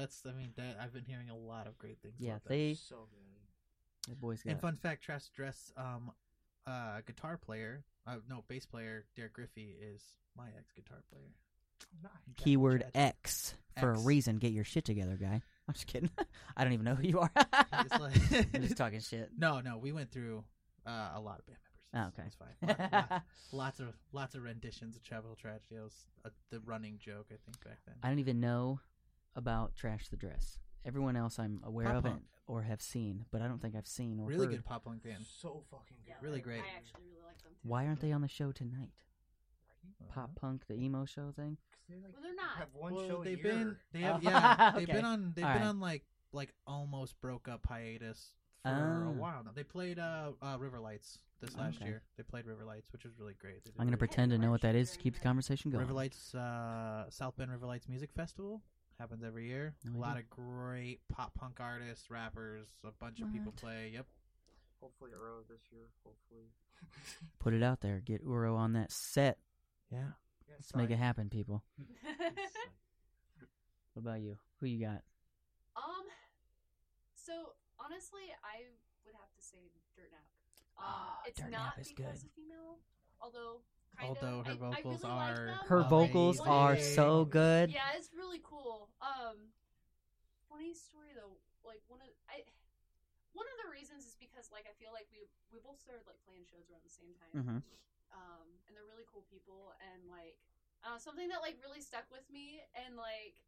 I've been hearing a lot of great things. Yeah, about that. So good. That boy's got. And fun fact, Trash Dress, guitar player, bass player Derek Griffey is my ex guitar player. Keyword X for a reason. Get your shit together, guy. I'm just kidding. I don't even know who you are. I'm just talking shit. No, we went through a lot of band members. Oh, okay, it's fine. Lots of renditions of Travel Tragedy. It was the running joke, I think, back then. I don't even know about Trash the Dress. Everyone else I'm aware pop of punk. It or have seen, but I don't think I've seen or really heard. Good pop punk band. So fucking good. Yeah, really great. I actually really like them too. Why aren't they on the show tonight? Pop punk, the emo show thing. Well, they're not. Have one show they've a year. They've okay. been on. They've all been right. on like almost broke up hiatus for a while now. They played River Lights this last year. They played River Lights, which was really great. I'm gonna pretend to know what that is to keep the conversation going. River Lights, South Bend River Lights Music Festival happens every year. No, a lot of great pop punk artists, rappers, a bunch of people play. Yep. Hopefully Uro this year. Hopefully. Put it out there. Get Uro on that set. Yeah. Let's make it happen, people. What about you? Who you got? So honestly, I would have to say Dirt Nap. It's Dirt not Nap is because good. Of female, although her vocals are like her vocals are so good. Yeah, it's really cool. Funny story though, like one of the reasons is because like I feel like we both started like playing shows around the same time. Mm-hmm. And they're really cool people, and like something that like really stuck with me, and like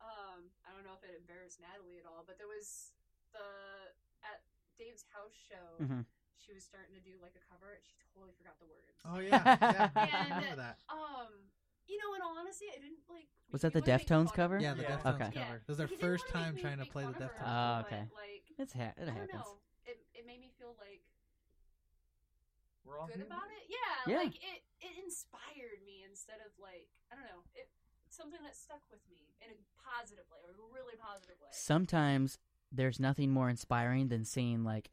I don't know if it embarrassed Natalie at all, but there was at Dave's house show, mm-hmm. she was starting to do like a cover, and she totally forgot the words. Oh yeah. And, I remember that. You know, in all honesty, I didn't like. Was that the Deftones cover? Yeah, the Deftones cover. Yeah. It was their first time trying to play the Deftones. Oh, okay. But, like, it happens. I don't know. It made me feel like. Good about it, yeah. Like it inspired me instead of like I don't know, something that stuck with me in a positive way, or a really positive way. Sometimes there's nothing more inspiring than seeing like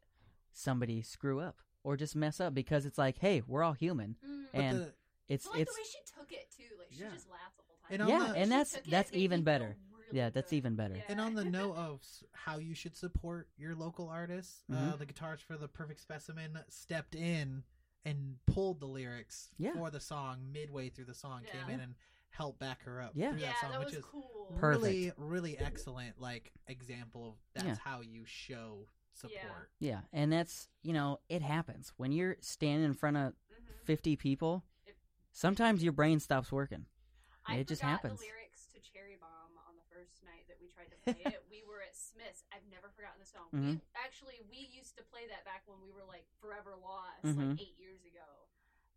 somebody screw up or just mess up, because it's like, hey, we're all human, and it's the way she took it too. Like she just laughed the whole time. And and that's even better. Yeah, that's even better. Yeah. And on the note of how you should support your local artists, the guitarist for The Perfect Specimen stepped in. And pulled the lyrics for the song midway through the song, came in and helped back her up through that song, which is cool. Really, really excellent like example of that's how you show support. Yeah, and that's, you know, it happens. When you're standing in front of 50 people, sometimes your brain stops working. It just happens. The lyrics to Cherry Bomb on the first night that we tried to play it. We were at Smith's. I've never forgotten the song. Mm-hmm. We used to play that back when we were like forever lost, like 8 years ago.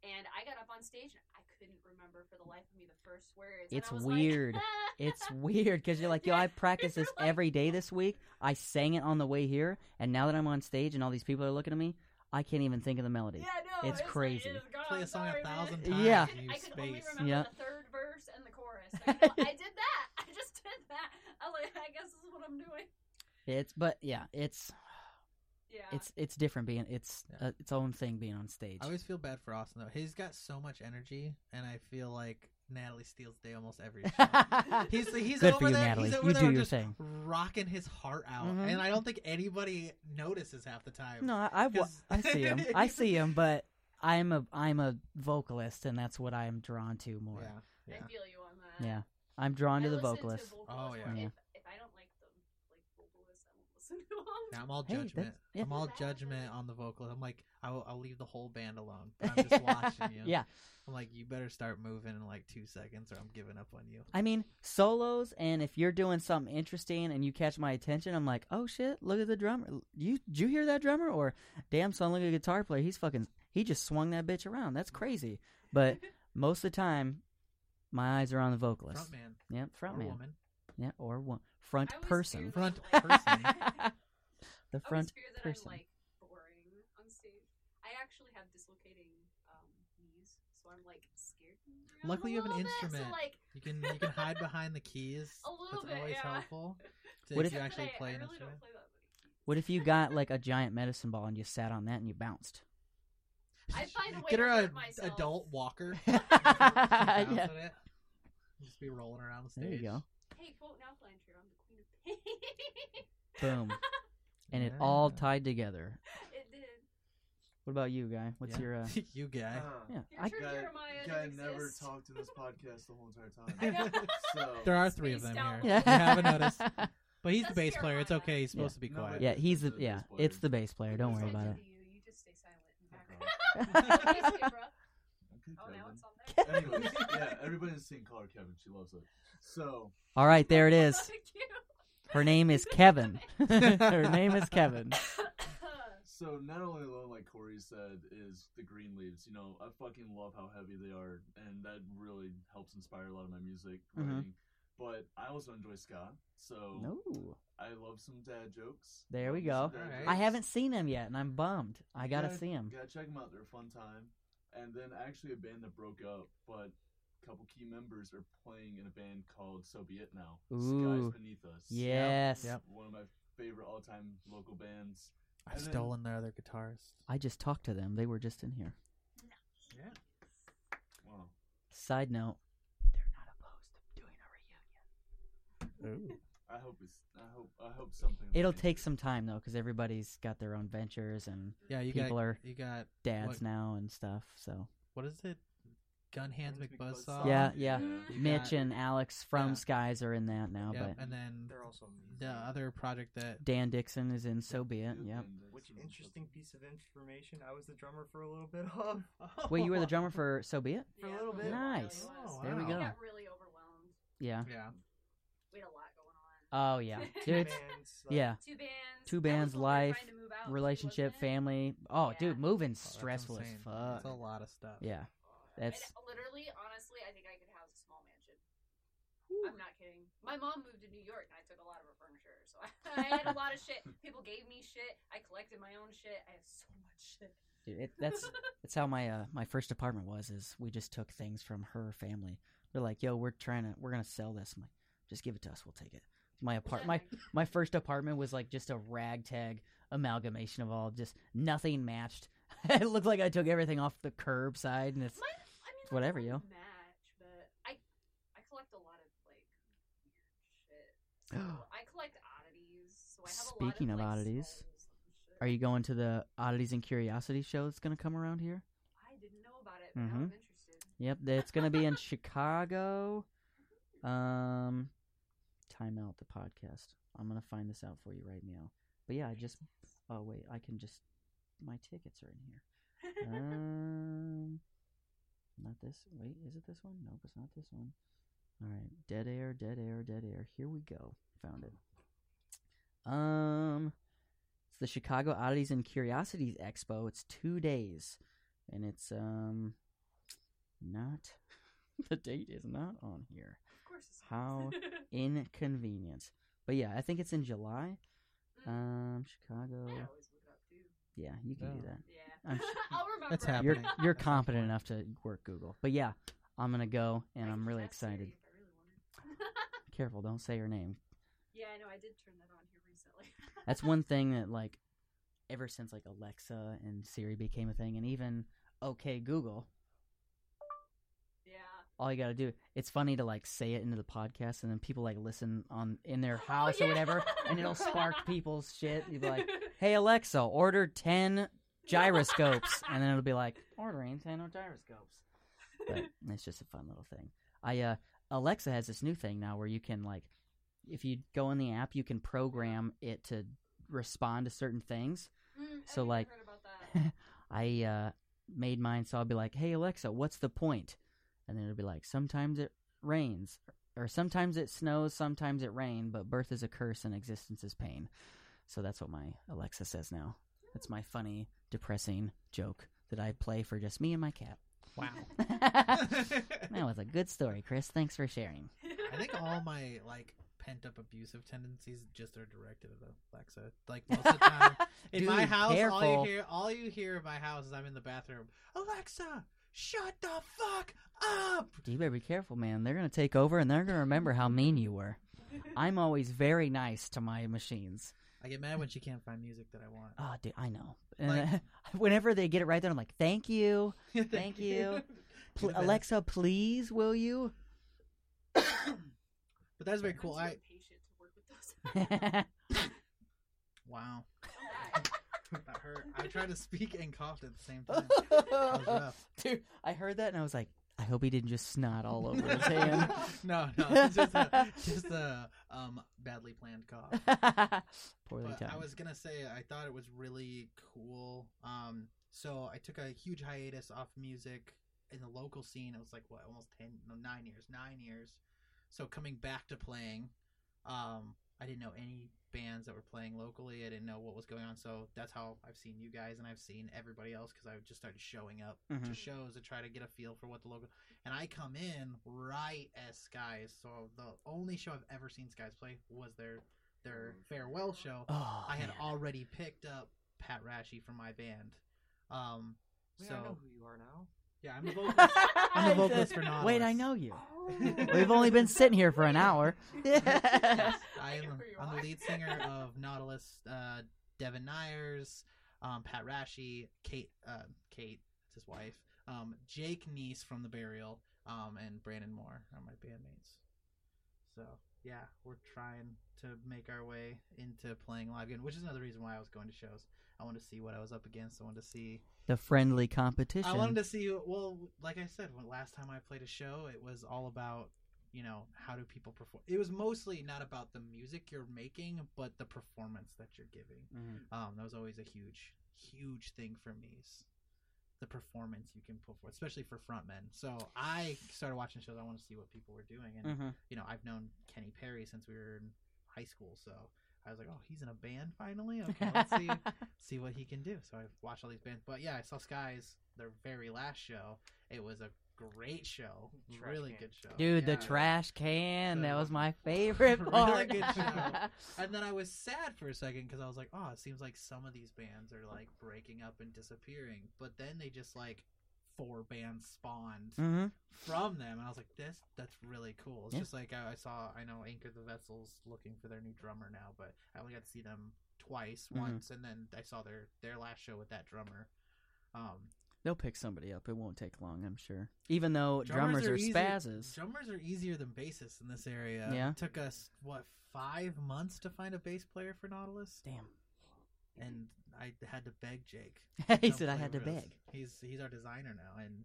And I got up on stage and I couldn't remember for the life of me the first words. It's weird. Like, it's weird because you're like, yo, I practiced this every day this week. I sang it on the way here, and now that I'm on stage and all these people are looking at me, I can't even think of the melody. Yeah, no, it's crazy. Like, play a song 1,000 times. Yeah, I could only remember the third verse and the chorus. Like, you know, I did that. I just did that. I'm like, I guess this is what I'm doing. It's different being its own thing being on stage. I always feel bad for Austin though. He's got so much energy, and I feel like Natalie steals day almost every show. He's good over for you, there. Natalie. He's over you there do your just thing, rocking his heart out, and I don't think anybody notices half the time. No, I see him. I see him, but I'm a vocalist, and that's what I am drawn to more. Yeah. I feel you on that. Yeah, I'm drawn to the vocalist. Oh yeah. Now I'm all judgment. I'm all judgment on the vocalist. I'm like, I'll leave the whole band alone. But I'm just watching you. Yeah. I'm like, you better start moving in like 2 seconds, or I'm giving up on you. I mean, solos, and if you're doing something interesting and you catch my attention, I'm like, oh shit, look at the drummer. Did you hear that drummer? Or damn son, look at the guitar player. He just swung that bitch around. That's crazy. But most of the time, my eyes are on the vocalist. Front man. Yeah, front man. Or woman. Yeah, or one front person. Front person. The front person. I'm like boring on stage. I actually have dislocating knees, so I'm like scared. Luckily, you have an instrument. So, like... you can hide behind the keys. A little bit. That's always helpful. What if you actually play an instrument? What if you got like a giant medicine ball and you sat on that and you bounced? I find a way to hurt myself. Get her an adult walker. Just be rolling around the stage. There you go. Hey, quote Alkaline Trio, I'm the queen of pain. Boom. And it all tied together. It did. What about you, Guy? What's your you guy? Guy never talked to this podcast the whole entire time. So there are three of them here. Yeah. You haven't noticed, but he's the bass player. It's okay. He's supposed to be quiet. Yeah, he's the It's the bass player. Don't worry about it. You just stay silent. Oh, now it's on there. Anyways, everybody's seen Color Kevin. She loves it. So. All right, there it is. Her name is Kevin. Her name is Kevin. So not only alone, like Corey said, is the Green Leaves. You know, I fucking love how heavy they are, and that really helps inspire a lot of my music writing. But I also enjoy ska, so I love some dad jokes. There we go. Right. I haven't seen them yet, and I'm bummed. I gotta see them. Gotta check them out. They're a fun time. And then actually a band that broke up, but a couple key members are playing in a band called So Be It now. Skies Beneath Us. Yes. Yep. One of my favorite all-time local bands. I've stolen their other guitars. I just talked to them. They were just in here. Yeah. Wow. Side note, they're not opposed to doing a reunion. I hope something. It'll take some time though, because everybody's got their own ventures and you got dads now and stuff. So what is it? Gunhands McBuzzsaw. Yeah. Mitch and Alex from Skies are in that now. Yep. But and then they're also the other project that Dan Dixon is in. So Be It. Yep. Which interesting piece of information. I was the drummer for a little bit. Wait, you were the drummer for So Be It? For a little bit. Nice. Oh, there we go. We got really overwhelmed. Yeah. We had a lot. Oh yeah, dude. Two bands, life, relationship, family. Oh, dude, moving's stressful as fuck. It's a lot of stuff. Yeah, that's and literally, honestly, I think I could house a small mansion. Ooh. I'm not kidding. My mom moved to New York, and I took a lot of her furniture, so I had a lot of shit. People gave me shit. I collected my own shit. I have so much shit. Dude, that's how my first apartment was. Is we just took things from her family. They're like, yo, we're gonna sell this. I'm like, just give it to us. We'll take it. My first apartment was like just a ragtag amalgamation of all, just nothing matched. It looked like I took everything off the curbside, and it's whatever, yo. Match, but I collect a lot of like weird shit. So I collect oddities. So I have Speaking of oddities, are you going to the Oddities and Curiosities show that's going to come around here? I didn't know about it, but I'm interested. Yep, it's going to be in Chicago. Time out the podcast. I'm gonna find this out for you right now. But yeah, my tickets are in here. Not this. Wait, is it this one? Nope, it's not this one. All right, dead air. Here we go. Found it. It's the Chicago Oddities and Curiosities Expo. It's 2 days, and it's not. The date is not on here. How inconvenient. But yeah, I think it's in July. Chicago. I always look up too. Yeah, you can do that. Yeah. I'll remember. That's happening. You're competent enough to work Google. But yeah, I'm going to go, and I'm really excited. Really careful, don't say your name. Yeah, I know. I did turn that on here recently. That's one thing that, like, ever since, like, Alexa and Siri became a thing, and even OK Google. All you gotta do. It's funny to like say it into the podcast, and then people like listen on in their house or whatever, and it'll spark people's shit. You'd be like, "Hey Alexa, order 10 gyroscopes," and then it'll be like, "Ordering 10 gyroscopes." But it's just a fun little thing. Alexa has this new thing now where you can like, if you go in the app, you can program it to respond to certain things. So like, heard about that. I made mine, so I'll be like, "Hey Alexa, what's the point?" And then it'll be like, sometimes it rains, or sometimes it snows, sometimes it rains, but birth is a curse and existence is pain. So that's what my Alexa says now. That's my funny, depressing joke that I play for just me and my cat. Wow. That was a good story, Chris. Thanks for sharing. I think all my, like, pent-up abusive tendencies just are directed at Alexa. Like, most of the time, in my house, careful. all you hear in my house is I'm in the bathroom, Alexa! Shut the fuck up! You better be careful, man. They're going to take over, and they're going to remember how mean you were. I'm always very nice to my machines. I get mad when she can't find music that I want. Oh, dude, I know. Like, whenever they get it right there, I'm like, thank you. Thank you. Alexa, please, will you? But that's very cool. I'm patient to work with those. Wow. Not her. hurt. I tried to speak and coughed at the same time. That was rough. Dude, I heard that and I was like, I hope he didn't just snot all over his hand. No, it's just a badly planned cough. Poorly timed. I was gonna say I thought it was really cool. So I took a huge hiatus off music in the local scene. It was like what, almost 9 years. 9 years. So coming back to playing, I didn't know any bands that were playing locally. I didn't know what was going on. So that's how I've seen you guys and I've seen everybody else, because I just started showing up to shows to try to get a feel for what the local. And I come in right as Skies. So the only show I've ever seen Skies play was their farewell show. Oh, I had already picked up Pat Rashi from my band. So I know who you are now. Yeah, I'm the vocalist. I'm the vocalist for Nautilus. Wait, I know you. Oh. We've only been sitting here for an hour. Yes, I'm the lead singer of Nautilus. Devin Nyers, Pat Rashi, Kate, that's his wife, Jake Neese from The Burial, and Brandon Moore are my bandmates. So yeah, we're trying to make our way into playing live again, which is another reason why I was going to shows. I wanted to see what I was up against. I wanted to see the friendly competition. I wanted to see, well, like I said, when last time I played a show, it was all about, you know, how do people perform? It was mostly not about the music you're making, but the performance that you're giving. Mm-hmm. That was always a huge, huge thing for me, the performance you can put forth, especially for frontmen. So I started watching shows. I want to see what people were doing. And, you know, I've known Kenny Perry since we were in high school, so I was like, oh, he's in a band finally? Okay, let's see what he can do. So I watched all these bands. But yeah, I saw Skies, their very last show. It was a great show. Really good show. Dude, yeah. The trash can. That was my favorite part. Really good show. And then I was sad for a second because I was like, oh, it seems like some of these bands are like breaking up and disappearing. But then they just like 4 bands spawned from them, and I was like, that's really cool. It's just like I saw, I know Anchor the Vessel's looking for their new drummer now, but I only got to see them twice, once, and then I saw their last show with that drummer. They'll pick somebody up. It won't take long, I'm sure. Even though drummers are spazzes. Drummers are easier than bassists in this area. Yeah. It took us, what, 5 months to find a bass player for Nautilus? Damn. And I had to beg Jake. He said I had to beg. He's our designer now, and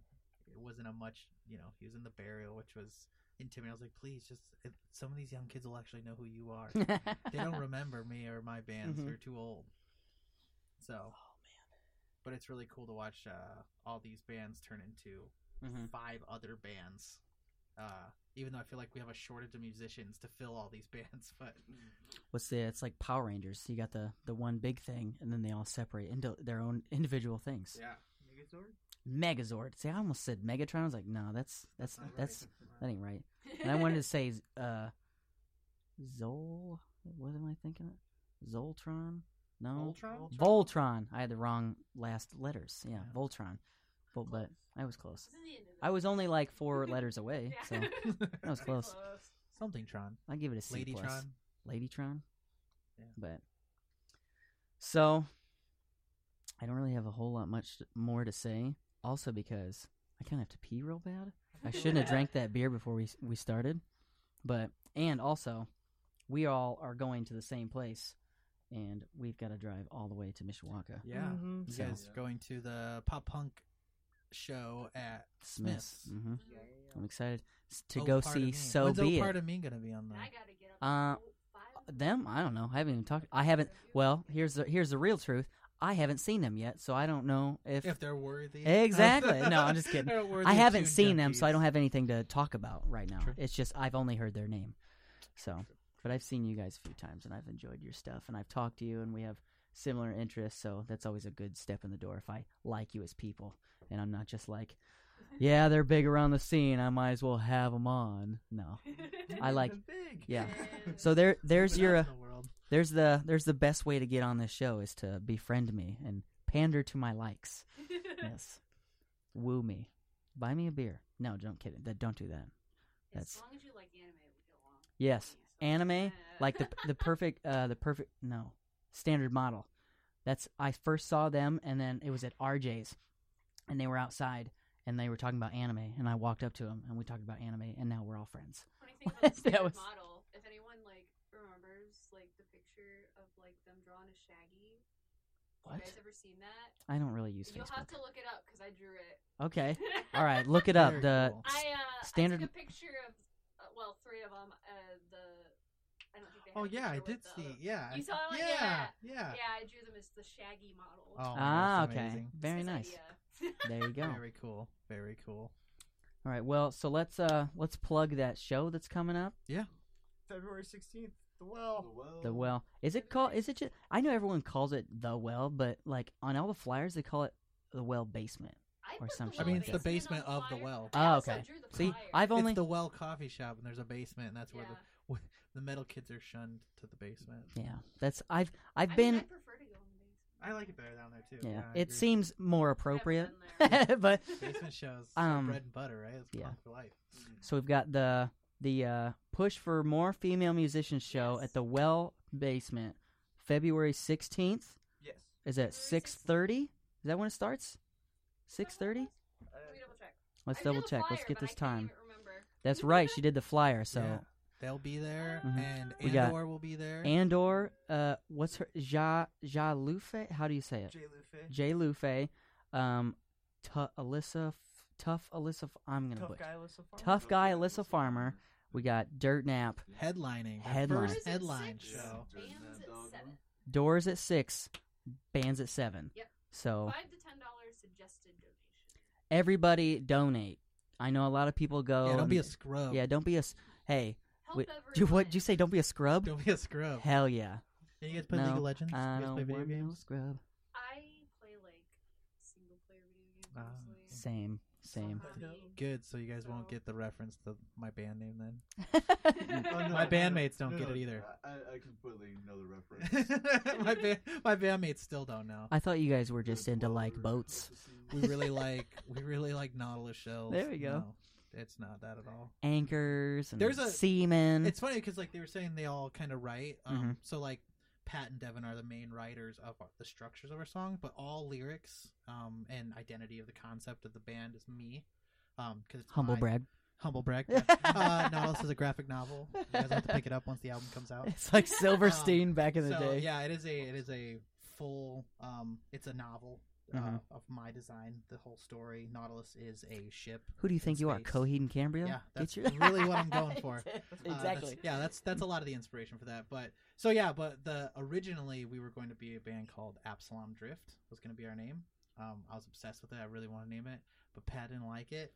it wasn't a much, you know, he was in The Burial, which was intimidating. I was like, please, just some of these young kids will actually know who you are. They don't remember me or my bands. They're too old. So, but it's really cool to watch all these bands turn into 5 other bands. Even though I feel like we have a shortage of musicians to fill all these bands, but it's like Power Rangers. So you got the one big thing, and then they all separate into their own individual things. Yeah, Megazord. See, I almost said Megatron. I was like, no, that ain't right. And I wanted to say Zol. What am I thinking of? Zoltron? No, Voltron. I had the wrong last letters. Yeah. Voltron. But I was close. I was only like 4 letters away, so I was close. Something Tron. I'll give it a C+. Ladytron. Yeah. But so I don't really have a whole lot much more to say. Also, because I kind of have to pee real bad. I shouldn't have drank that beer before we started. But and also, we all are going to the same place. And we've got to drive all the way to Mishawaka. Yeah. So, you guys are going to the pop punk show at Smith's. Yeah. I'm excited to go see So Be It. When's part of me going to be on that? I got to get up them? I don't know. I haven't even talked. I haven't. Well, here's the real truth. I haven't seen them yet, so I don't know if they're worthy. Exactly. No, I'm just kidding. I haven't seen them, so I don't have anything to talk about right now. True. It's just I've only heard their name. So, but I've seen you guys a few times, and I've enjoyed your stuff, and I've talked to you, and we have similar interests, so that's always a good step in the door if I like you as people. And I'm not just like, yeah, they're big around the scene, I might as well have them on. No, I like, yeah. So there's your, there's the best way to get on this show is to befriend me and pander to my likes. Yes, woo me, buy me a beer. No, don't kidding. Don't do that. As long as you like anime, we go on. Yes, anime like the perfect no standard model. That's I first saw them, and then it was at RJ's. And they were outside, and they were talking about anime, and I walked up to them, and we talked about anime, and now we're all friends. Funny thing about the model, if anyone, like, remembers, like, the picture of, like, them drawing a Shaggy What? You guys ever seen that? I don't really use Facebook. You'll have to look it up because I drew it. Okay. All right, look it up. Very cool. Standard. I took a picture of, well, three of them. I don't think they had I did see. Other. Yeah. You saw it? Yeah, I drew them as the Shaggy model. Oh, okay. Amazing. Very nice. There you go. Very cool. Very cool. All right, well, so let's plug that show that's coming up. Yeah. February 16th. The Well. The Well. Is it called? Is it just? I know everyone calls it The Well, but like on all the flyers, they call it The Well Basement or something. I mean, it's the basement of the well. Oh, okay. See, I've only it's the Well coffee shop, and there's a basement, and that's where the metal kids are shunned to the basement. Yeah, that's I've been. I mean, I prefer to go in the basement. I like it better down there too. Yeah, it seems more appropriate. But basement shows bread and butter, right? It's for life. So we've got the Push for More Female Musicians show at the Well Basement, February 16th. Yes. Is that 6:30? Is that when it starts? 6:30? Let me double check. Let's double check. Let's get this time. That's right. She did the flyer, so they'll be there, and Andor will be there. Andor, what's her? Ja Lufe? How do you say it? Jay Lufe. Tough Guy Alyssa Farmer. We got Dirt Nap headlining. First headline show. Doors at 6, bands at 7. Yep. So $5 to $10 suggested donation. Everybody donate. I know a lot of people go. Yeah, don't be a scrub. Yeah, don't be a. Hey, what did you say? Don't be a scrub. Don't be a scrub. Hell yeah. And you guys play League of Legends? You guys play video games? Scrub. I play like single player video games. Same. Good, so you guys won't get the reference to my band name then. My bandmates don't get it either. I completely know the reference. My bandmates still don't know. I thought you guys were just into like boats. We really like Nautilus shells. There we go. No, it's not that at all. Anchors and seamen. It's funny because like they were saying they all kind of write. So like Pat and Devin are the main writers of the structures of our song, but all lyrics and identity of the concept of the band is me. Cause it's Humble brag. Nautilus is a graphic novel. You guys have to pick it up once the album comes out. It's like Silverstein back in the day. Yeah, it is a full. It's a novel of my design. The whole story. Nautilus is a ship. Who do you think you are, Coheed and Cambria? Yeah, that's really what I'm going for. Exactly. That's a lot of the inspiration for that. But originally we were going to be a band called Absalom Drift. Was going to be our name. I was obsessed with it. I really want to name it, but Pat didn't like it.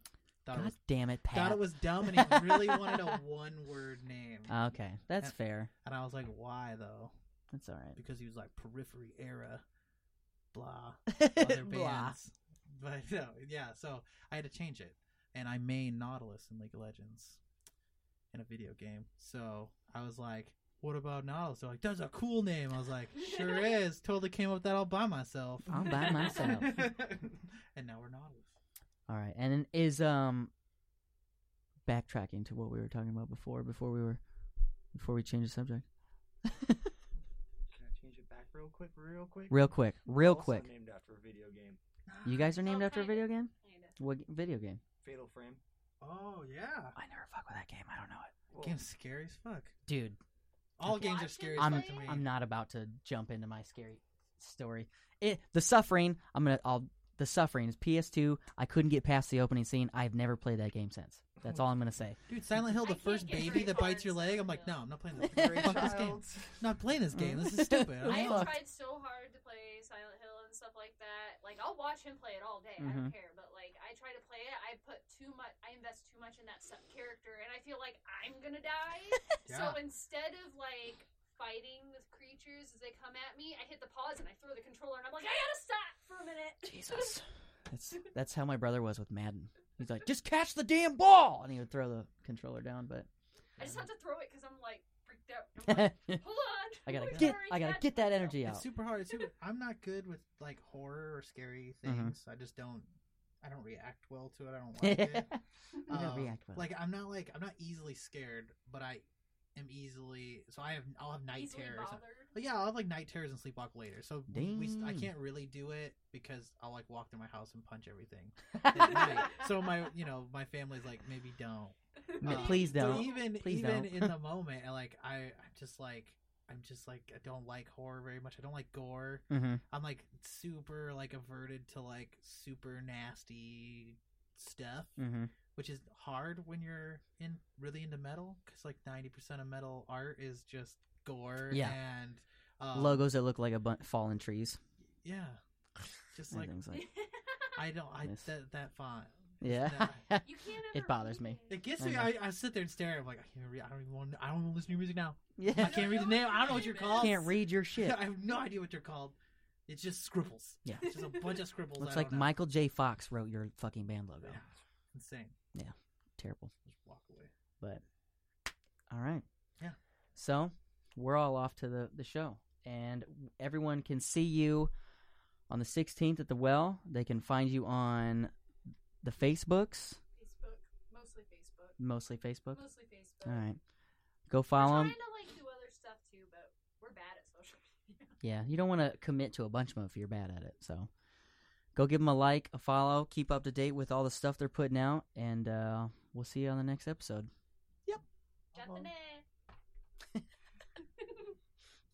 God damn it, Pat. Thought it was dumb, and he really wanted a one-word name. Okay, that's fair. And I was like, why, though? That's all right. Because he was like, Periphery Era, blah, other bands. But, so I had to change it. And I main Nautilus in League of Legends in a video game. So I was like, what about Nautilus? They're like, that's a cool name. I was like, sure is. Totally came up with that all by myself. And now we're Nautilus. All right, and then is backtracking to what we were talking about before we changed the subject. Can I change it back real quick? Real quick. Also named after a video game. You guys are named after a video game? What video game? Fatal Frame. Oh yeah. I never fuck with that game. I don't know it. Well, game's scary as fuck, dude. All games are scary as fuck to me. I'm not about to jump into my scary story. The Suffering is PS2. I couldn't get past the opening scene. I've never played that game since. That's all I'm going to say. Dude, Silent Hill, the first baby that bites your leg. I'm like, no, I'm not playing this game. Fuck this game. Not playing this game. This is stupid. I have tried so hard to play Silent Hill and stuff like that. Like, I'll watch him play it all day. I don't care. But, like, I try to play it. I invest too much in that character, and I feel like I'm going to die. So instead of, like, fighting the creatures as they come at me, I hit the pause and I throw the controller and I'm like, I gotta stop for a minute. Jesus. That's how my brother was with Madden. He's like, just catch the damn ball, and he would throw the controller down. But I just have to throw it because I'm like freaked out. I'm like, hold on, I gotta get that energy out. It's super hard. I'm not good with like horror or scary things. I just don't. I don't react well to it. I don't like it. You don't react well. I'm not easily scared, but I'm easily, so I'll have night terrors. But I'll have like night terrors and sleepwalk later. So I can't really do it because I'll like walk through my house and punch everything. So my family's like, maybe don't. Please don't. So even in the moment, like I'm just like I'm just like, I don't like horror very much. I don't like gore. Mm-hmm. I'm like super like averted to like super nasty stuff, mm-hmm. which is hard when you're really into metal, because like 90% of metal art is just gore and logos that look like a fallen trees. Yeah, just like, I don't. That font. Yeah, you can't ever it bothers me. It gets me. I sit there and stare. I'm like, I can't read. I don't want to listen to your music now. Yeah, I can't read the name. I don't know what you're called. Can't read your shit. I have no idea what you're called. It's just scribbles. Yeah, it's just a bunch of scribbles. Looks like Michael J. Fox wrote your fucking band logo. Yeah, insane. Yeah, terrible. Just walk away. But all right. Yeah. So we're all off to the show, and everyone can see you on the 16th at the Well. They can find you on the Facebooks. Mostly Facebook. All right. Go follow them. We're trying to like do other stuff too, but we're bad at social media. Yeah, you don't want to commit to a bunch of them if you're bad at it. So go give them a like, a follow, keep up to date with all the stuff they're putting out, and we'll see you on the next episode. Yep. Got the name.